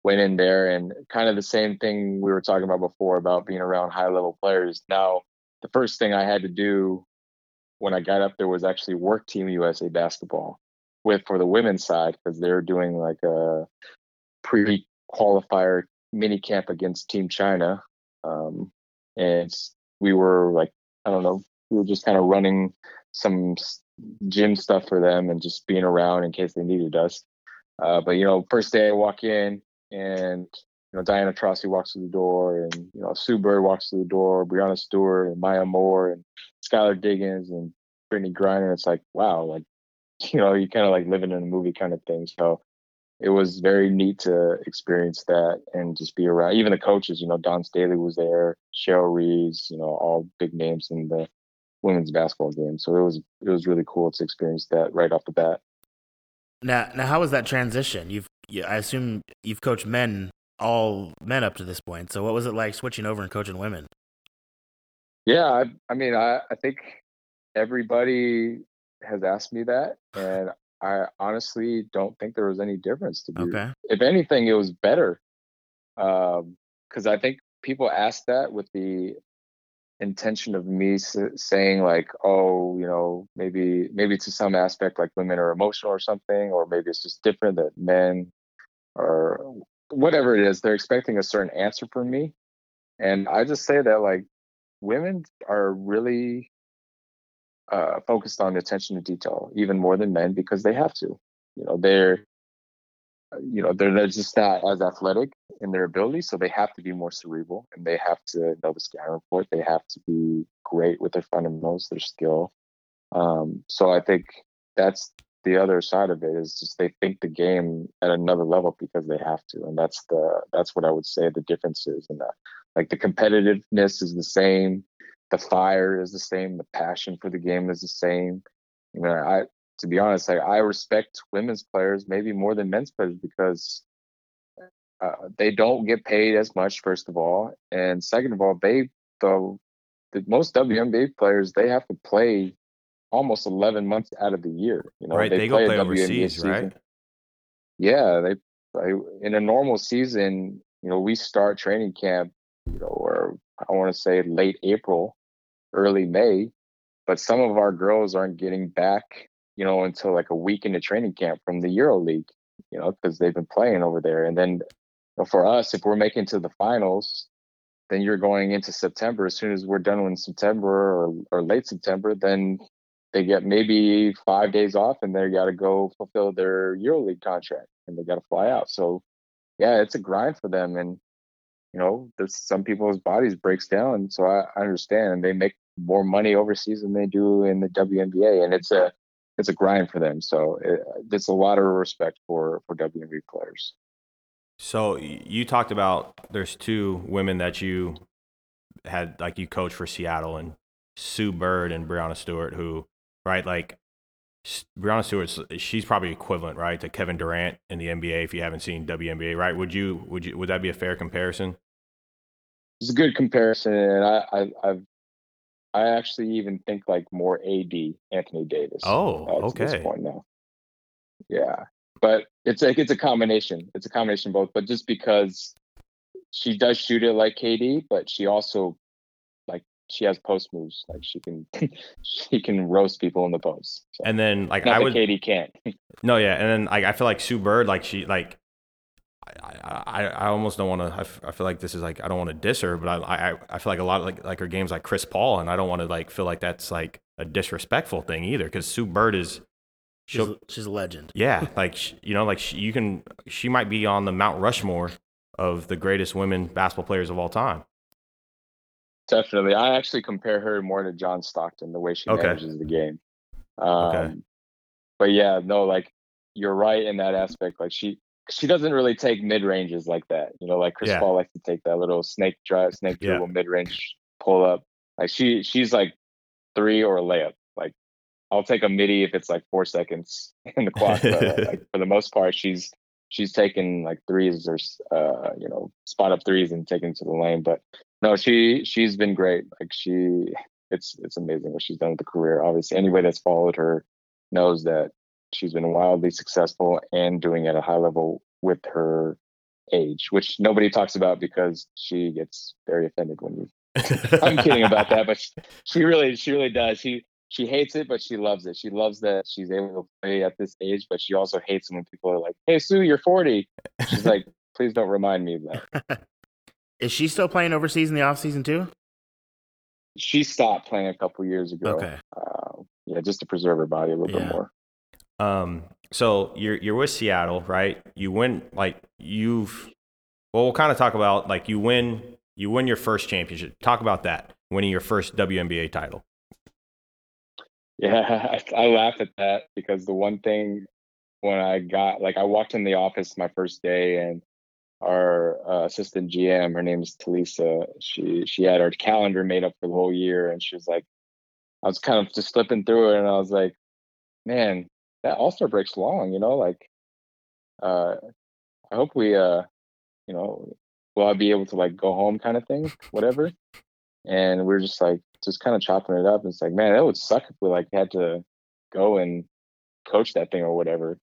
went in there, and kind of the same thing we were talking about before about being around high-level players. Now, the first thing I had to do when I got up there was actually work Team USA basketball for the women's side, because they're doing a pre-qualifier mini camp against Team China, and we were just kind of running some gym stuff for them and just being around in case they needed us. But first day I walk in, and Diana Taurasi walks through the door, and Sue Bird walks through the door, Brianna Stewart, and Maya Moore, and Skylar Diggins, and Brittany Griner. It's wow. You're kind of living in a movie kind of thing. So it was very neat to experience that and just be around. Even the coaches, Don Staley was there, Cheryl Reeves, all big names in the women's basketball game. So it was really cool to experience that right off the bat. Now, how was that transition? I assume you've coached all men up to this point. So what was it like switching over and coaching women? Yeah, I think everybody has asked me that, and I honestly don't think there was any difference to do. Okay. If anything, it was better, because I think people asked that with the intention of me saying maybe to some aspect women are emotional or something, or maybe it's just different that men are, whatever it is, they're expecting a certain answer from me. And I just say that women are really focused on attention to detail even more than men, because they have to. They're just not as athletic in their ability, so they have to be more cerebral, and they have to know the scouting report. They have to be great with their fundamentals, their skill. So I think that's the other side of it, is just they think the game at another level because they have to, and that's what I would say the difference is. And the competitiveness is the same, the fire is the same, the passion for the game is the same. to be honest, like, I respect women's players maybe more than men's players because they don't get paid as much, first of all, and second of all, the most WNBA players, they have to play almost 11 months out of the year. You know, right? They go play overseas, season. Right? Yeah, they play in a normal season. You know, we start training camp, you know, or I want to say late April, early May, but some of our girls aren't getting back, you know, until like a week into training camp from the Euro League, you know, because they've been playing over there. And then, you know, for us, if we're making to the finals, then you're going into September. As soon as we're done in September or late September, then they get maybe 5 days off and they got to go fulfill their EuroLeague contract and they got to fly out. So, yeah, it's a grind for them. And, you know, there's some people's bodies breaks down. So I understand. And they make more money overseas than they do in the WNBA. And it's a grind for them. So there's a lot of respect for WNBA players. So you talked about there's two women that you had, like you coach for Seattle, and Sue Bird and Brianna Stewart, who, right, like Brianna Stewart, she's probably equivalent, right, to Kevin Durant in the NBA if you haven't seen WNBA, right? Would that be a fair comparison? It's a good comparison, and I actually even think like more AD, Anthony Davis. Oh, okay. At this point now. Yeah. But it's like it's a combination. It's a combination of both. But just because she does shoot it like KD, but she also, like, she has post moves. Like she can roast people in the post. So. And then like not I that would KD can't. No, yeah. And then I feel like Sue Bird, like she like I almost don't want to. I feel like this is like I don't want to diss her, but I feel like a lot of like her game's like Chris Paul, and I don't want to like feel like that's like a disrespectful thing either, because Sue Bird is. She's a legend. Yeah, like you know, like she might be on the Mount Rushmore of the greatest women basketball players of all time. Definitely, I actually compare her more to John Stockton the way she manages the game. Okay. But yeah, no, like you're right in that aspect. Like she doesn't really take mid ranges like that. You know, like Chris Paul likes to take that little snake dribble mid range pull up. Like she's like three or a layup. Like, I'll take a midi if it's like 4 seconds in the clock. But like, for the most part, she's taking like threes or you know, spot up threes and taking to the lane. But no, she's been great. Like it's amazing what she's done with the career. Obviously, anybody that's followed her knows that she's been wildly successful and doing it at a high level with her age, which nobody talks about because she gets very offended when you. I'm kidding about that, but she really does. She hates it, but she loves it. She loves that she's able to play at this age, but she also hates it when people are like, hey, Sue, you're 40. She's like, please don't remind me of that. Is she still playing overseas in the offseason too? She stopped playing a couple years ago. Okay. Yeah, just to preserve her body a little bit more. So you're with Seattle, right? You win, like we'll kind of talk about like you win your first championship. Talk about that, winning your first WNBA title. Yeah, I laugh at that because the one thing when I got, like, I walked in the office my first day and our assistant GM, her name is Talisa, she had our calendar made up for the whole year, and she was like, I was kind of just flipping through it, and I was like, man, that All-Star break's long, you know, like, I hope we, you know, will I be able to, like, go home kind of thing, whatever. And we're just like, just kind of chopping it up. And it's like, man, that would suck if we like had to go and coach that thing or whatever.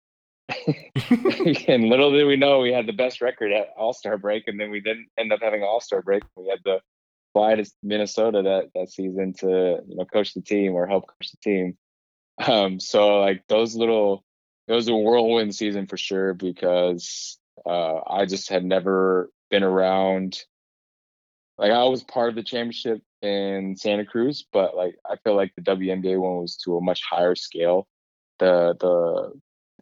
And little did we know, we had the best record at All-Star break. And then we didn't end up having an All-Star break. We had to fly to Minnesota that season to, you know, coach the team or help coach the team. So like it was a whirlwind season for sure, because I just had never been around. Like I was part of the championship in Santa Cruz, but like I feel like the WNBA one was to a much higher scale. The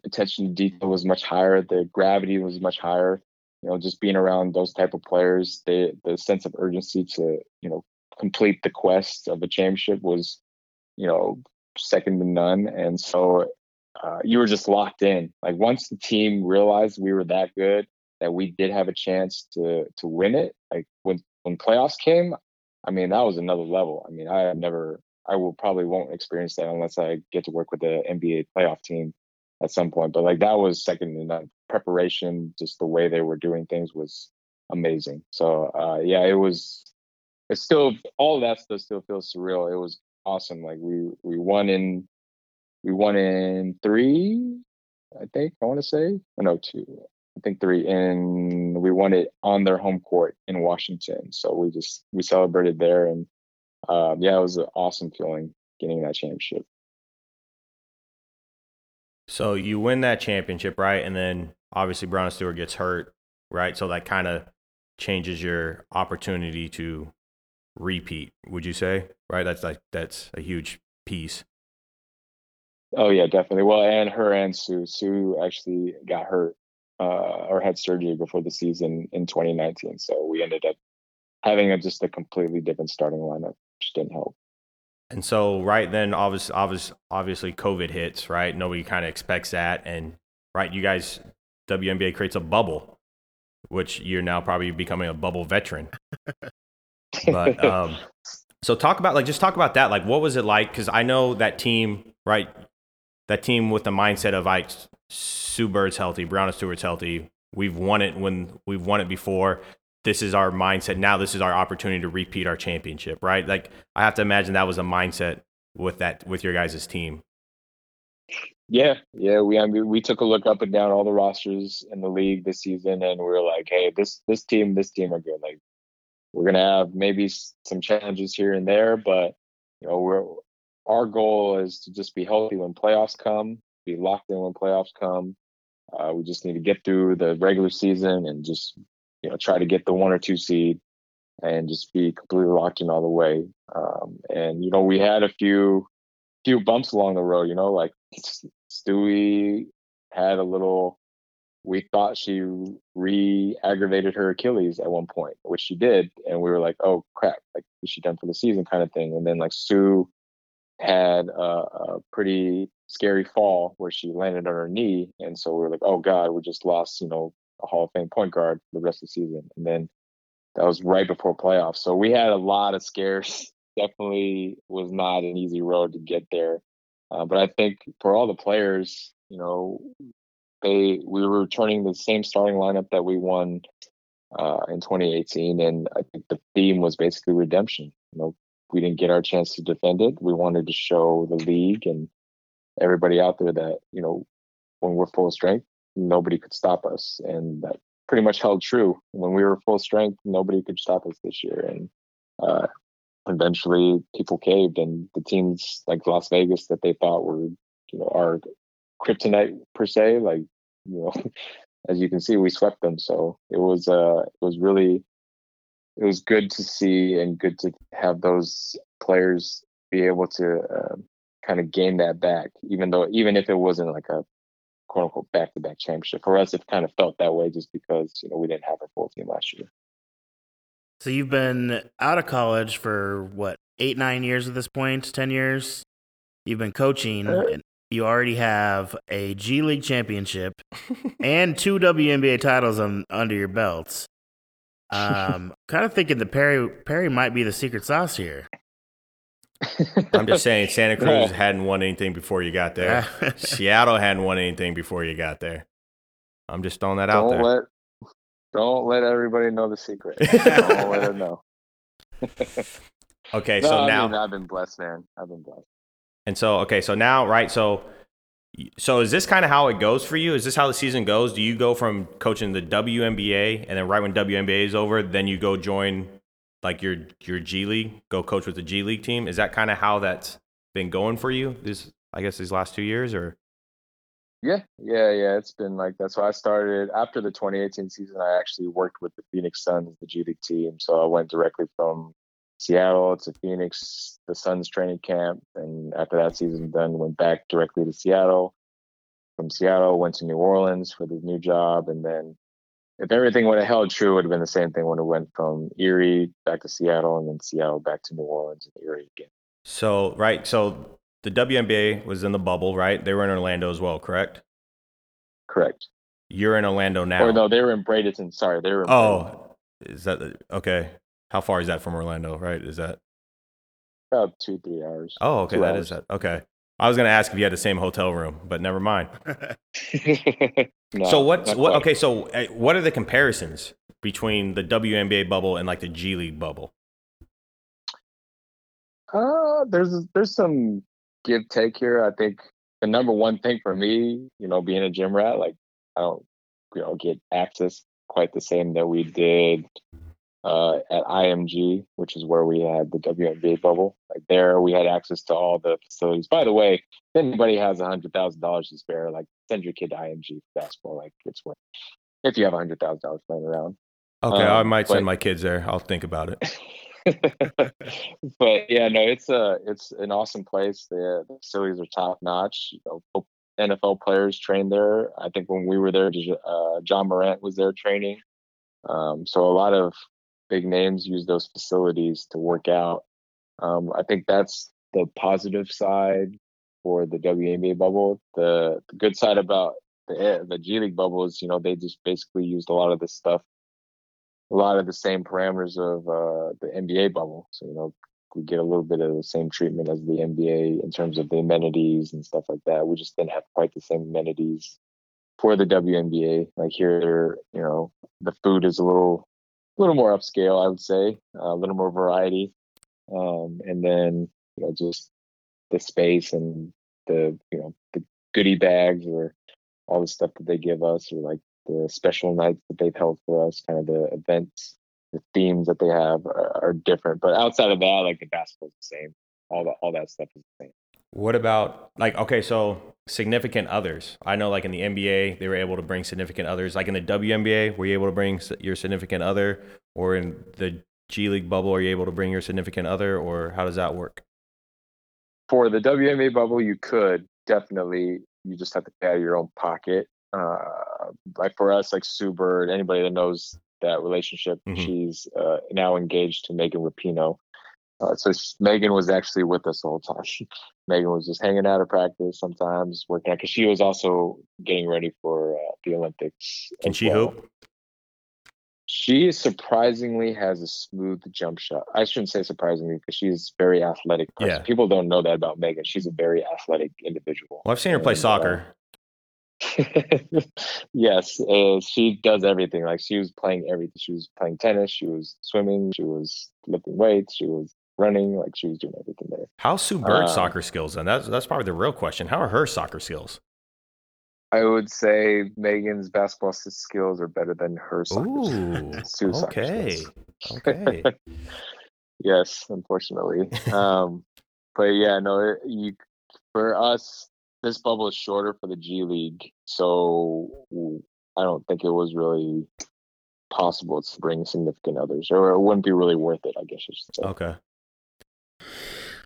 attention to detail was much higher. The gravity was much higher. You know, just being around those type of players, the sense of urgency to, you know, complete the quest of a championship was, you know, second to none. And so you were just locked in. Like once the team realized we were that good, that we did have a chance to win it. Like when playoffs came, I mean, that was another level. I mean, I had never I will probably won't experience that unless I get to work with the NBA playoff team at some point. But like that was second to none. Preparation, just the way they were doing things was amazing. So yeah, it was. It's still all of that stuff still feels surreal. It was awesome. Like we won in three, I think I want to say no two. I think three, and we won it on their home court in Washington. So we celebrated there, and yeah, it was an awesome feeling getting that championship. So you win that championship, right? And then obviously Brianna Stewart gets hurt, right? So that kind of changes your opportunity to repeat, would you say? Right? That's a huge piece. Oh yeah, definitely. Well, and her and Sue actually got hurt or had surgery before the season in 2019. So we ended up having just a completely different starting lineup, which didn't help. And so right then, obviously COVID hits, right? Nobody kind of expects that. And right, you guys, WNBA creates a bubble, which you're now probably becoming a bubble veteran. But so talk about that. Like, what was it like? Because I know that team, right? That team with the mindset of like Sue Bird's healthy, Brianna Stewart's healthy. We've won it when we've won it before. This is our mindset. Now this is our opportunity to repeat our championship, right? Like I have to imagine that was a mindset with your guys' team. Yeah. We took a look up and down all the rosters in the league this season, and we were like, hey, this team are good. Like we're going to have maybe some challenges here and there, but you know, our goal is to just be healthy when playoffs come, be locked in when playoffs come. We just need to get through the regular season and just, you know, try to get the 1 or 2 seed and just be completely locked in all the way. And, you know, we had a few bumps along the road, you know, like Stewie had we thought she re-aggravated her Achilles at one point, which she did. And we were like, oh crap, like is she done for the season kind of thing. And then like Sue had a pretty scary fall where she landed on her knee. And so we were like, oh God, we just lost, you know, a Hall of Fame point guard for the rest of the season. And then that was right before playoffs. So we had a lot of scares. Definitely was not an easy road to get there. But I think for all the players, you know, we were returning the same starting lineup that we won in 2018. And I think the theme was basically redemption. You know, we didn't get our chance to defend it. We wanted to show the league and everybody out there that, you know, when we're full strength, nobody could stop us, and that pretty much held true. When we were full strength, nobody could stop us this year, and eventually people caved, and the teams like Las Vegas that they thought were, you know, our kryptonite per se, like, you know, as you can see, we swept them. So it was good to see and good to have those players be able to kind of gain that back, even if it wasn't like a quote unquote back-to-back championship. For us, it kind of felt that way just because, you know, we didn't have our full team last year. So you've been out of college for what, 8-9 years at this point, 10 years? You've been coaching, and you already have a G League championship and 2 WNBA titles under your belts. Kind of thinking that Perry might be the secret sauce here. I'm just saying, Santa Cruz hadn't won anything before you got there. Seattle hadn't won anything before you got there. I'm just throwing that out there. Don't let everybody know the secret. Don't let them know. Okay, I've been blessed, man. I've been blessed. And so, okay, so now, right, so is this kind of how it goes for you? Is this how the season goes? Do you go from coaching the WNBA, and then right when WNBA is over, then you go join like your G League, go coach with the G League team? Is that kind of how that's been going for you these last 2 years, or? Yeah. It's been like that. So I started after the 2018 season, I actually worked with the Phoenix Suns, the G League team. So I went directly from Seattle to Phoenix, the Suns training camp. And after that season, then went back directly to Seattle. From Seattle, went to New Orleans for the new job. And then if everything would have held true, it would have been the same thing when it went from Erie back to Seattle, and then Seattle back to New Orleans and Erie again. So, right. So the WNBA was in the bubble, right? They were in Orlando as well, correct? Correct. You're in Orlando now. Or no, they were in Bradenton. Sorry, they were in Bradenton. Is that okay? How far is that from Orlando, right? Is that About 2-3 hours. Oh, okay. That is that. Okay. I was going to ask if you had the same hotel room, but never mind. So what are the comparisons between the WNBA bubble and like the G League bubble? There's some give take here. I think the number one thing for me, you know, being a gym rat, like I don't, you know, get access quite the same that we did at IMG, which is where we had the WNBA bubble. Like there, we had access to all the facilities. By the way, if anybody has $100,000 to spare, like send your kid to IMG basketball. Like it's worth if you have $100,000 laying around. Okay, I might send my kids there. I'll think about it. But yeah, no, it's an awesome place. The facilities are top notch. You know, NFL players train there. I think when we were there, John Morant was there training. So a lot of big names use those facilities to work out. I think that's the positive side for the WNBA bubble. The good side about the G League bubble is, you know, they just basically used a lot of this stuff, a lot of the same parameters of the NBA bubble. So, you know, we get a little bit of the same treatment as the NBA in terms of the amenities and stuff like that. We just didn't have quite the same amenities for the WNBA. Like here, you know, the food is a little more upscale, I would say, a little more variety. And then, you know, just the space and the, you know, the goodie bags or all the stuff that they give us, or like the special nights that they've held for us, kind of the events, the themes that they have are different. But outside of that, like the basketball's the same. All that stuff is the same. What about like, okay, so significant others? I know like in the NBA, they were able to bring significant others. Like in the WNBA, were you able to bring your significant other? Or in the G League bubble, are you able to bring your significant other? Or how does that work? For the WNBA bubble, you could definitely, you just have to pay out of your own pocket. Like for us, like Sue Bird, anybody that knows that relationship, mm-hmm. She's now engaged to Megan Rapinoe. So Megan was actually with us the whole time. Megan was just hanging out at practice sometimes, working out, because she was also getting ready for the Olympics. Can she hoop? She surprisingly has a smooth jump shot. I shouldn't say surprisingly, because she's a very athletic person. Yeah. People don't know that about Megan. She's a very athletic individual. Well, I've seen her play soccer. Yes, she does everything. Like she was playing everything. She was playing tennis. She was swimming. She was lifting weights. She was running. Like she was doing everything there. How's Sue Bird's soccer skills then? That's probably the real question. How are her soccer skills? I would say Megan's basketball skills are better than her soccer skills. Okay. Yes, unfortunately. But yeah, no. For us, this bubble is shorter for the G League, so I don't think it was really possible to bring significant others, or it wouldn't be really worth it, I guess you should say. Okay.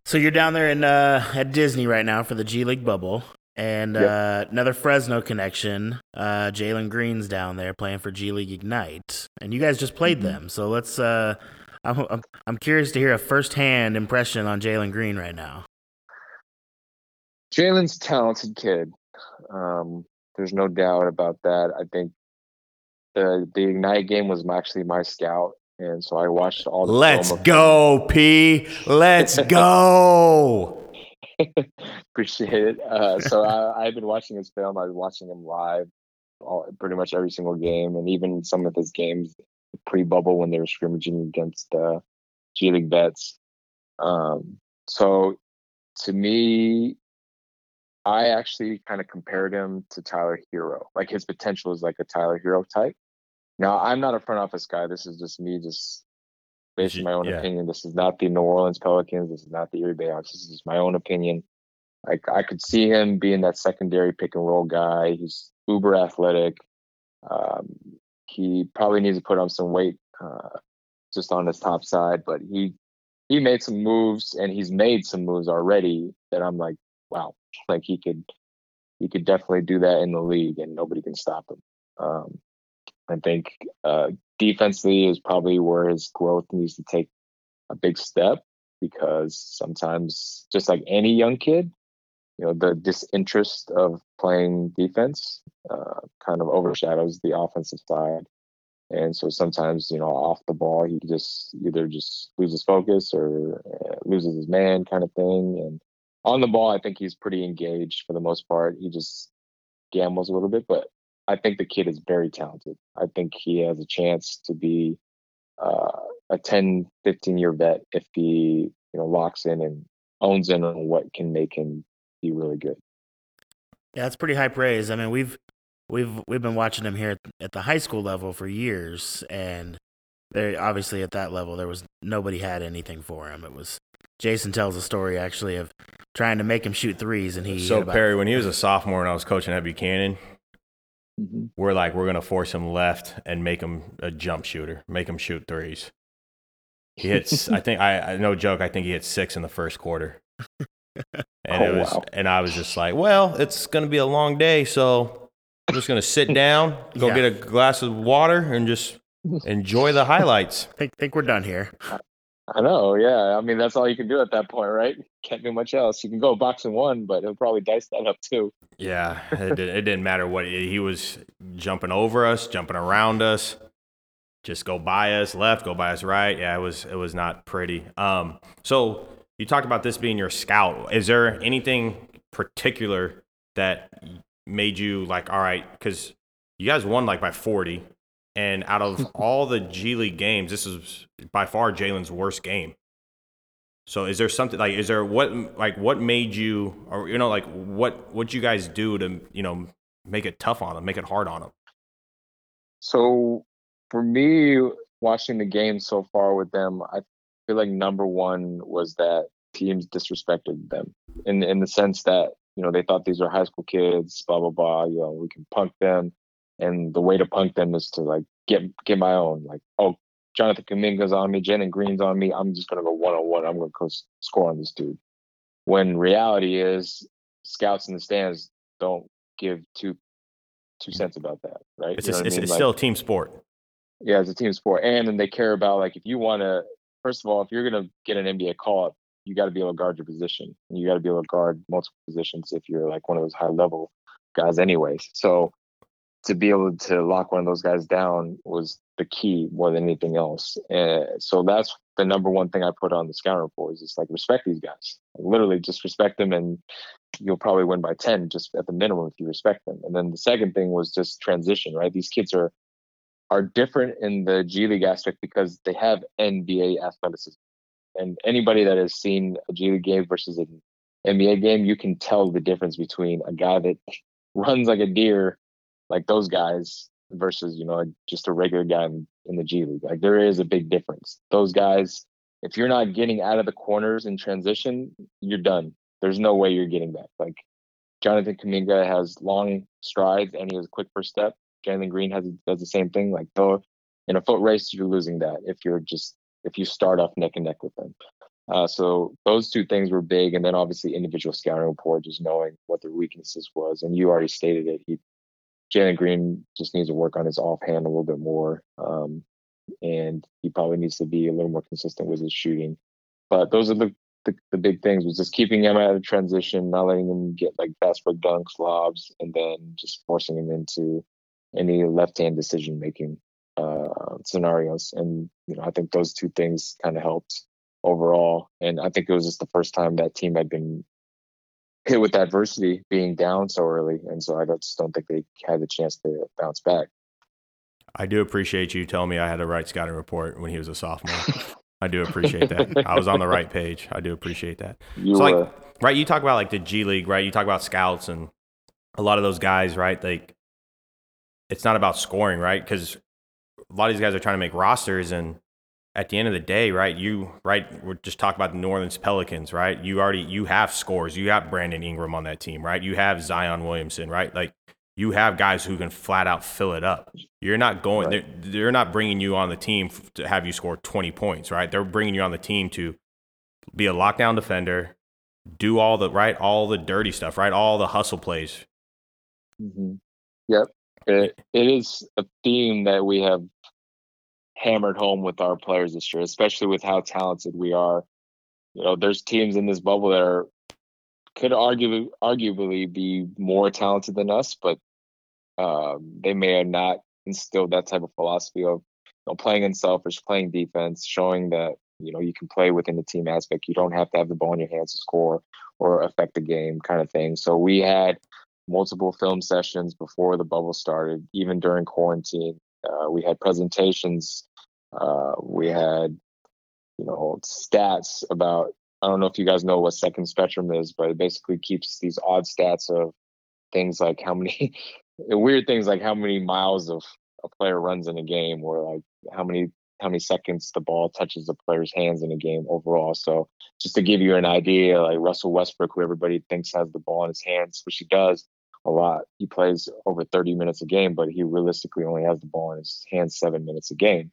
So you're down there in at Disney right now for the G League bubble, and yep. Another Fresno connection. Jalen Green's down there playing for G League Ignite, and you guys just played them. So let's. I'm curious to hear a firsthand impression on Jalen Green right now. Jalen's a talented kid. There's no doubt about that. I think the Ignite game was actually my scout, and so I watched all the Let's go, P. Let's go. Appreciate it. So I've been watching his film. I was watching him live pretty much every single game, and even some of his games pre-bubble when they were scrimmaging against G League vets. So to me, I actually kind of compared him to Tyler Herro. Like his potential is like a Tyler Herro type. Now, I'm not a front office guy. This is just me just basing my own opinion. This is not the New Orleans Pelicans. This is not the Erie Bayhawks. This is my own opinion. Like I could see him being that secondary pick and roll guy. He's uber athletic. He probably needs to put on some weight just on his top side. But he made some moves, and he's made some moves already that I'm like, wow. Like he could definitely do that in the league, and nobody can stop him. I think defensively is probably where his growth needs to take a big step, because sometimes, just like any young kid, you know, the disinterest of playing defense kind of overshadows the offensive side. And so sometimes, you know, off the ball, he just either just loses focus or loses his man kind of thing. And on the ball, I think he's pretty engaged for the most part. He just gambles a little bit, but I think the kid is very talented. I think he has a chance to be a 10, 15-year vet if he, you know, locks in and owns in on what can make him be really good. Yeah, that's pretty high praise. I mean, we've been watching him here at the high school level for years, and they obviously at that level there was nobody had anything for him. It was Jason tells a story actually of trying to make him shoot threes, and he Perry, when he was a sophomore and I was coaching at Buchanan, mm-hmm. we're gonna force him left and make him a jump shooter, make him shoot threes. He hits I think he hit 6 in the first quarter. And I was just like, well, it's gonna be a long day, so I'm just going to sit down, go get a glass of water, and just enjoy the highlights. I think we're done here. I know, yeah. I mean, that's all you can do at that point, right? Can't do much else. You can go boxing one, but he'll probably dice that up too. Yeah, it didn't matter what. He was jumping over us, jumping around us, just go by us left, go by us right. Yeah, it was not pretty. So you talked about this being your scout. Is there anything particular that made you like, all right, because you guys won like by 40, and out of all the G League games, this is by far Jalen's worst game. So is there something like, is there what made you, or you know, like what you guys do to, you know, make it tough on him, make it hard on him? So for me, watching the game so far with them, I feel like number one was that teams disrespected them in the sense that, you know, they thought these were high school kids, blah, blah, blah. You know, we can punk them. And the way to punk them is to, like, get my own. Like, oh, Jonathan Kuminga's on me. Jalen Green's on me. I'm just going to go one-on-one. I'm going to go score on this dude. When reality is, scouts in the stands don't give two cents about that, right? It's still a team sport. Yeah, it's a team sport. And they care about, like, if you want to – first of all, if you're going to get an NBA call-up, you got to be able to guard your position. You got to be able to guard multiple positions if you're like one of those high level guys anyways. So to be able to lock one of those guys down was the key more than anything else. And so that's the number one thing I put on the scouting report is just like, respect these guys. Like, literally just respect them and you'll probably win by 10 just at the minimum if you respect them. And then the second thing was just transition, right? These kids are different in the G League aspect because they have NBA athleticism. And anybody that has seen a G League game versus an NBA game, you can tell the difference between a guy that runs like a deer, like those guys, versus, you know, just a regular guy in the G League. Like, there is a big difference. Those guys, if you're not getting out of the corners in transition, you're done. There's no way you're getting back. Like, Jonathan Kuminga has long strides and he has a quick first step. Jalen Green does the same thing. Like, though, in a foot race, you're losing that if you start off neck and neck with them. So those two things were big. And then obviously individual scouting report, just knowing what their weaknesses was. And you already stated it. Jalen Green just needs to work on his offhand a little bit more. And he probably needs to be a little more consistent with his shooting. But those are the big things, was just keeping him out of transition, not letting him get like fast break dunks, lobs, and then just forcing him into any left-hand decision-making scenarios. And you know, I think those two things kind of helped overall. And I think it was just the first time that team had been hit with adversity, being down so early, and so I just don't think they had the chance to bounce back. I do appreciate you telling me I had the right scouting report when he was a sophomore. I do appreciate that. I was on the right page. I do appreciate that. Right, you talk about like the G League, right? You talk about scouts and a lot of those guys, right? Like, it's not about scoring, right? Because a lot of these guys are trying to make rosters, and at the end of the day, right, we're just talking about the New Orleans Pelicans, right? You have scores. You have Brandon Ingram on that team, right? You have Zion Williamson, right? Like, you have guys who can flat out fill it up. You're not going right. – they're not bringing you on the team to have you score 20 points, right? They're bringing you on the team to be a lockdown defender, do all the – right, all the dirty stuff, right, all the hustle plays. Mm-hmm. Yep. It is a theme that we have hammered home with our players this year, especially with how talented we are. You know, there's teams in this bubble that could arguably be more talented than us, but they may not instilled that type of philosophy of, you know, playing unselfish, playing defense, showing that, you know, you can play within the team aspect. You don't have to have the ball in your hands to score or affect the game kind of thing. So we had multiple film sessions before the bubble started, even during quarantine. We had presentations. We had, you know, stats about, I don't know if you guys know what second spectrum is, but it basically keeps these odd stats of things like how many weird things like how many miles of a player runs in a game, or like how many seconds the ball touches the player's hands in a game overall. So just to give you an idea, like Russell Westbrook, who everybody thinks has the ball in his hands, which he does a lot. He plays over 30 minutes a game, but he realistically only has the ball in his hands 7 minutes a game.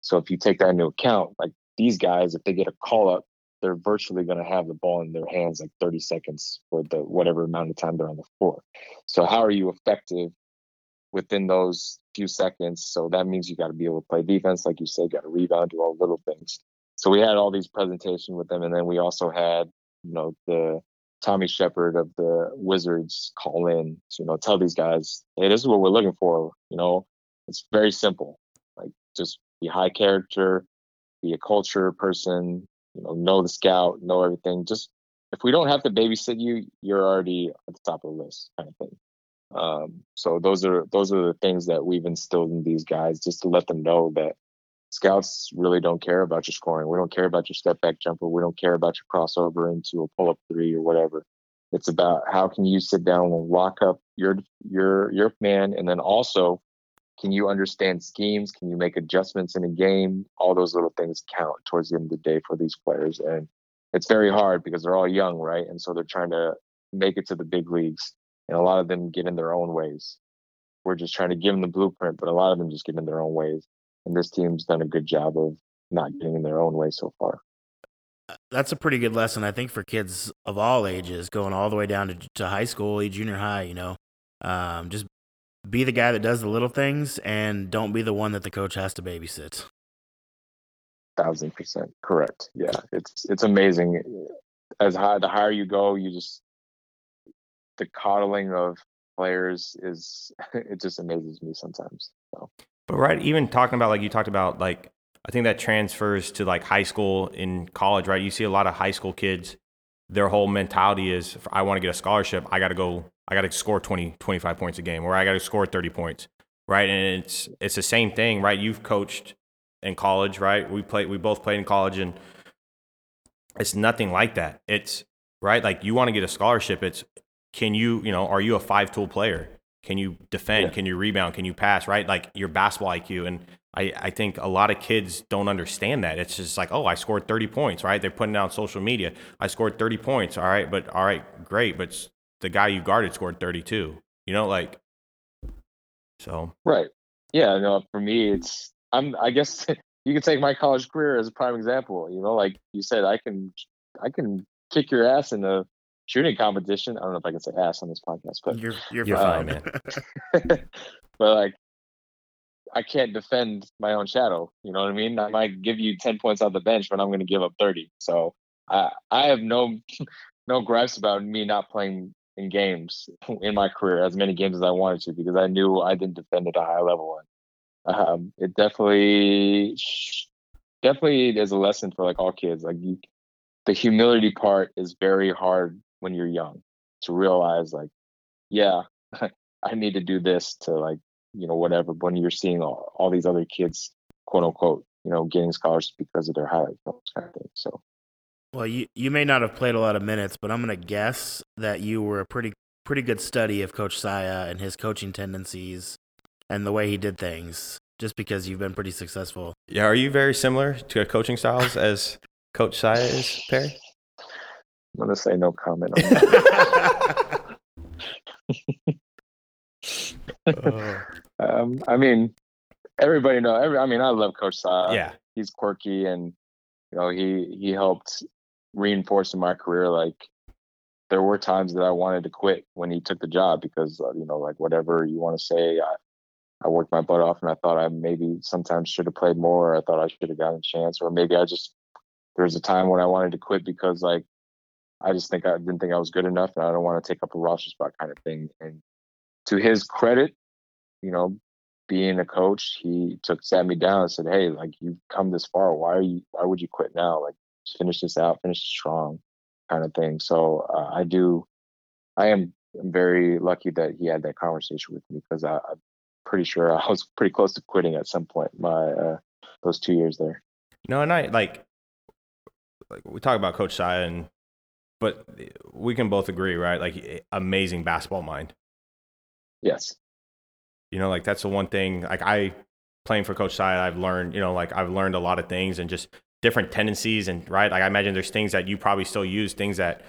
So if you take that into account, like these guys, if they get a call up, they're virtually going to have the ball in their hands like 30 seconds for the whatever amount of time they're on the floor. So how are you effective within those few seconds? So that means you got to be able to play defense, like you said, got to rebound, do all little things. So we had all these presentations with them, and then we also had, you know, the Tommy Shepard of the Wizards call in to, you know, tell these guys, hey, this is what we're looking for. You know, it's very simple. Like, just be high character, be a culture person, you know the scout, know everything. Just if we don't have to babysit you, you're already at the top of the list, kind of thing. So those are the things that we've instilled in these guys, just to let them know that scouts really don't care about your scoring. We don't care about your step back jumper. We don't care about your crossover into a pull up three or whatever. It's about how can you sit down and lock up your man, and then also can you understand schemes? Can you make adjustments in a game? All those little things count towards the end of the day for these players. And it's very hard because they're all young, right? And so they're trying to make it to the big leagues. And a lot of them get in their own ways. We're just trying to give them the blueprint, but a lot of them just get in their own ways. And this team's done a good job of not getting in their own way so far. That's a pretty good lesson, I think, for kids of all ages, going all the way down to high school, junior high, you know, just be the guy that does the little things and don't be the one that the coach has to babysit. 1000% correct. Yeah. It's amazing. The higher you go, the coddling of players it just amazes me sometimes. So. But right. Even talking about, like you talked about, like, I think that transfers to like high school and college, right? You see a lot of high school kids, their whole mentality is, I want to get a scholarship. I got to score 20, 25 points a game, or I got to score 30 points, right? And it's the same thing, right? You've coached in college, right? We both played in college, and it's nothing like that. It's right. Like, you want to get a scholarship. It's, can you, you know, are you a 5-tool player? Can you defend? Yeah. Can you rebound? Can you pass? Right? Like, your basketball IQ. And I think a lot of kids don't understand that. It's just like, oh, I scored 30 points, right? They're putting out on social media, I scored 30 points. All right, great. But the guy you guarded scored 32, you know, like, so. Right. Yeah, no, for me, I guess you could take my college career as a prime example. You know, like you said, I can kick your ass in a shooting competition. I don't know if I can say ass on this podcast, but you're fine, man. But like, I can't defend my own shadow. You know what I mean? I might give you 10 points off the bench, but I'm going to give up 30. So I have no gripes about me not playing in games in my career, as many games as I wanted to, because I knew I didn't defend at a high level. It definitely is a lesson for like all kids. Like, the humility part is very hard when you're young to realize, like, yeah, I need to do this to, like, you know, whatever. When you're seeing all these other kids, quote unquote, you know, getting scholarships because of their highlight films kind of thing. So. Well, you may not have played a lot of minutes, but I'm going to guess that you were a pretty good study of Coach Saia and his coaching tendencies and the way he did things, just because you've been pretty successful. Yeah, are you very similar to coaching styles as Coach Saia is, Perry? I'm going to say no comment on that. I mean, everybody knows. I love Coach Saia. Yeah. He's quirky, and you know, he helped reinforce in my career. Like, there were times that I wanted to quit when he took the job because, you know, like, whatever you want to say, I worked my butt off, and I thought I maybe sometimes should have played more, or I thought I should have gotten a chance, or maybe there was a time when I wanted to quit because, like, I just think I didn't think I was good enough, and I don't want to take up a roster spot kind of thing. And to his credit, you know, being a coach, he sat me down and said, "Hey, like, you've come this far. Why would you quit now? Like, finish this out, finish strong," kind of thing. So I'm very lucky that he had that conversation with me, because I'm pretty sure I was pretty close to quitting at some point. Those 2 years there. No, and I like we talk about Coach Saia, but we can both agree, right? Like, amazing basketball mind. Yes. You know, like, that's the one thing, like, I playing for Coach Saia, I've learned a lot of things and just different tendencies and right. Like, I imagine there's things that you probably still use, things that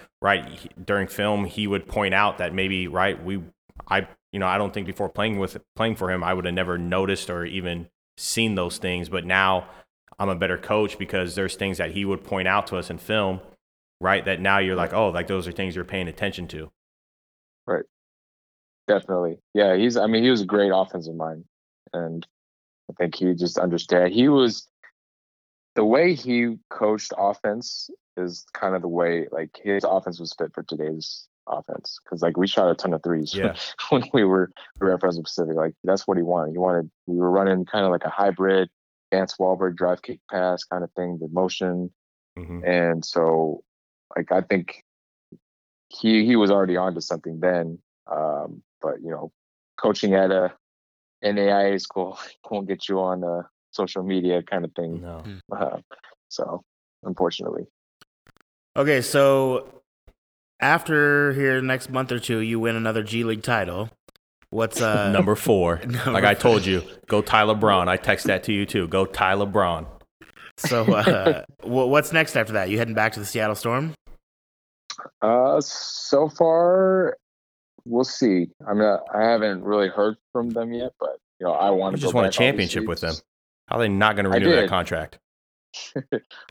during film, he would point out that maybe, right. I don't think before playing for him, I would have never noticed or even seen those things. But now I'm a better coach because there's things that he would point out to us in film, right. That now you're like, oh, like, those are things you're paying attention to. Right. Definitely. Yeah. He was a great offensive mind. And I think he just understand. The way he coached offense is kind of the way, like, his offense was fit for today's offense. Because, like, we shot a ton of threes when we were at Fresno Pacific. Like, that's what he wanted. We were running kind of like a hybrid, Dance Wahlberg drive kick pass kind of thing, the motion. Mm-hmm. And so, like, I think he was already onto something then. But, you know, coaching at a NAIA school won't get you on social media kind of thing. No. So, unfortunately. Okay, so after here next month or two, you win another G League title. What's number four? I told you, go Ty LeBron. I text that to you too. Go Ty LeBron. So what's next after that? You heading back to the Seattle Storm? So far, we'll see. I haven't really heard from them yet, but you know, I want to. You just won a championship with them. How are they not going to renew that contract?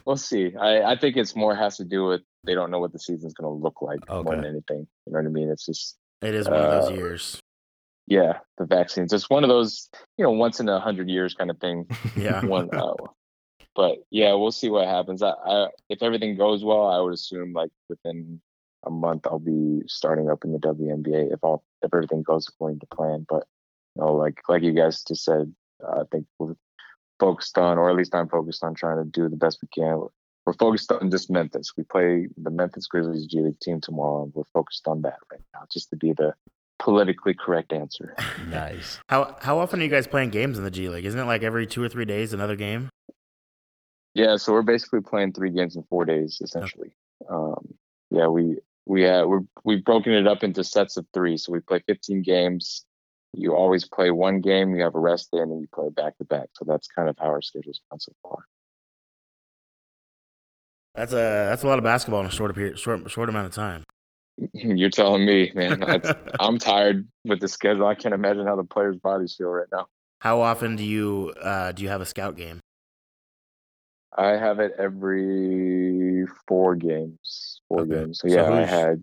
We'll see. I think it's more has to do with they don't know what the season's going to look like more than anything. You know what I mean? It is one of those years. Yeah, the vaccines. It's one of those, you know, once in 100 years kind of thing. Yeah. But yeah, we'll see what happens. I if everything goes well, I would assume like within a month I'll be starting up in the WNBA if everything goes according to plan. But you know, like you guys just said, I think we're focused on, or at least I'm focused on, trying to do the best we can. We're focused on just Memphis. We play the Memphis Grizzlies G League team tomorrow, and we're focused on that right now, just to be the politically correct answer. Nice. How often are you guys playing games in the G League? Isn't it like every 2 or 3 days another game? Yeah, so we're basically playing 3 games in 4 days, essentially. Oh. Yeah, we've broken it up into sets of 3, so we play 15 games. You always play one game, you have a rest day, and then you play back-to-back. So that's kind of how our schedule's gone so far. That's a lot of basketball in a short amount of time. You're telling me, man. I'm tired with the schedule. I can't imagine how the players' bodies feel right now. How often do you have a scout game? I have it every 4 games. So yeah,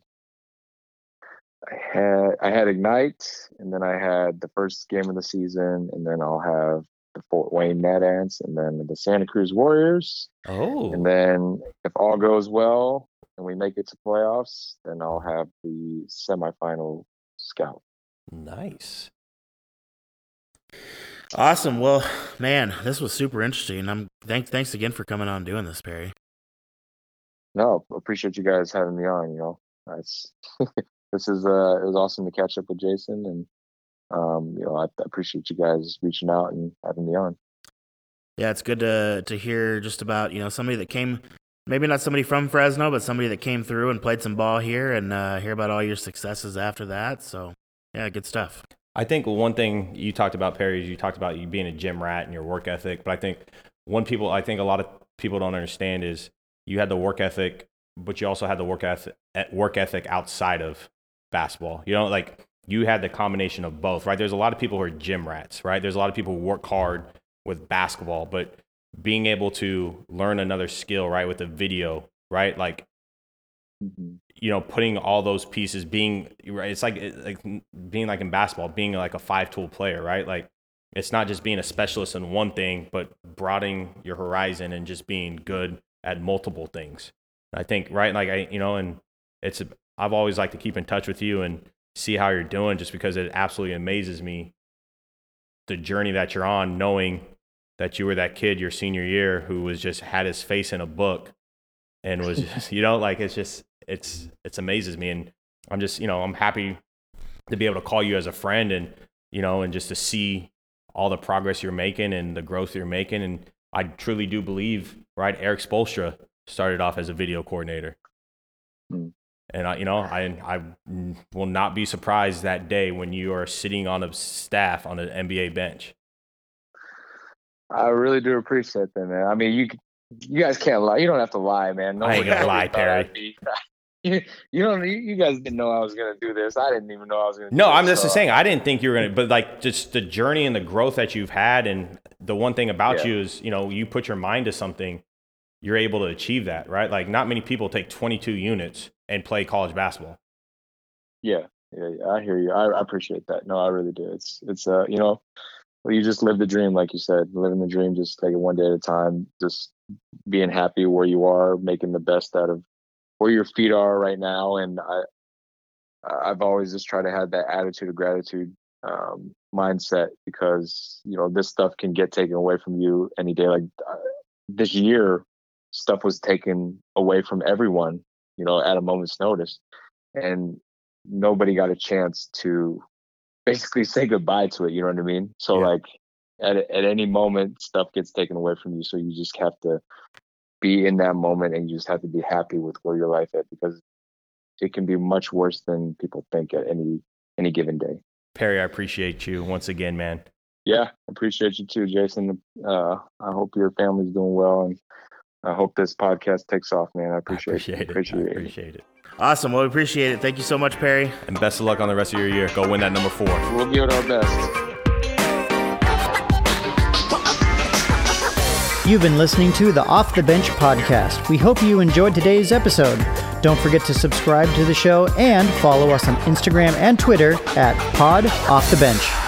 I had Ignite, and then I had the first game of the season, and then I'll have the Fort Wayne Mad Ants, and then the Santa Cruz Warriors. Oh. And then if all goes well and we make it to playoffs, then I'll have the semifinal scout. Nice. Awesome. Well, man, this was super interesting. Thanks again for coming on and doing this, Perry. No, appreciate you guys having me on. You know, it was awesome to catch up with Jason, and you know, I appreciate you guys reaching out and having me on. Yeah, it's good to hear just about, you know, somebody that came, maybe not somebody from Fresno, but somebody that came through and played some ball here, and hear about all your successes after that. So yeah, good stuff. I think one thing you talked about, Perry, is you talked about you being a gym rat and your work ethic. But I think a lot of people don't understand is you had the work ethic, but you also had the work ethic outside of basketball. You know, like, you had the combination of both, right? There's a lot of people who are gym rats, right? There's a lot of people who work hard with basketball, but being able to learn another skill, right, with a video, right? Like, you know, putting all those pieces, being right, it's like being like in basketball, being like a 5-tool player, right? Like, it's not just being a specialist in one thing, but broadening your horizon and just being good at multiple things. I think, right? Like, I've always liked to keep in touch with you and see how you're doing, just because it absolutely amazes me the journey that you're on, knowing that you were that kid your senior year who was just had his face in a book and was just, you know, like, it's just, it's amazes me. And I'm just, you know, I'm happy to be able to call you as a friend and, you know, and just to see all the progress you're making and the growth you're making. And I truly do believe, right, Eric Spoelstra started off as a video coordinator. And I, you know, I will not be surprised that day when you are sitting on a staff on an NBA bench. I really do appreciate that, man. I mean, you guys can't lie. You don't have to lie, man. No, I ain't gonna lie, Perry. You guys didn't know I was gonna do this. I didn't even know I was gonna do this. No, I'm just saying I didn't think you were gonna, but like just the journey and the growth that you've had, and the one thing about you is, you know, you put your mind to something, you're able to achieve that, right? Like not many people take 22 units and play college basketball. Yeah, I hear you. I appreciate that. No, I really do. It's you know, you just live the dream, like you said. Living the dream, just take it one day at a time, just being happy where you are, making the best out of where your feet are right now. And I've always just tried to have that attitude of gratitude mindset, because, you know, this stuff can get taken away from you any day. Like this year, stuff was taken away from everyone, you know, at a moment's notice, and nobody got a chance to basically say goodbye to it. You know what I mean? So like at any moment, stuff gets taken away from you. So you just have to be in that moment, and you just have to be happy with where your life is, because it can be much worse than people think at any given day. Perry, I appreciate you once again, man. Yeah. Appreciate you too, Jason. I hope your family's doing well, and I hope this podcast takes off, man. I appreciate it. Awesome. Well, we appreciate it. Thank you so much, Perry. And best of luck on the rest of your year. Go win that number 4. We'll give it our best. You've been listening to the Off the Bench podcast. We hope you enjoyed today's episode. Don't forget to subscribe to the show and follow us on Instagram and Twitter at PodOffTheBench.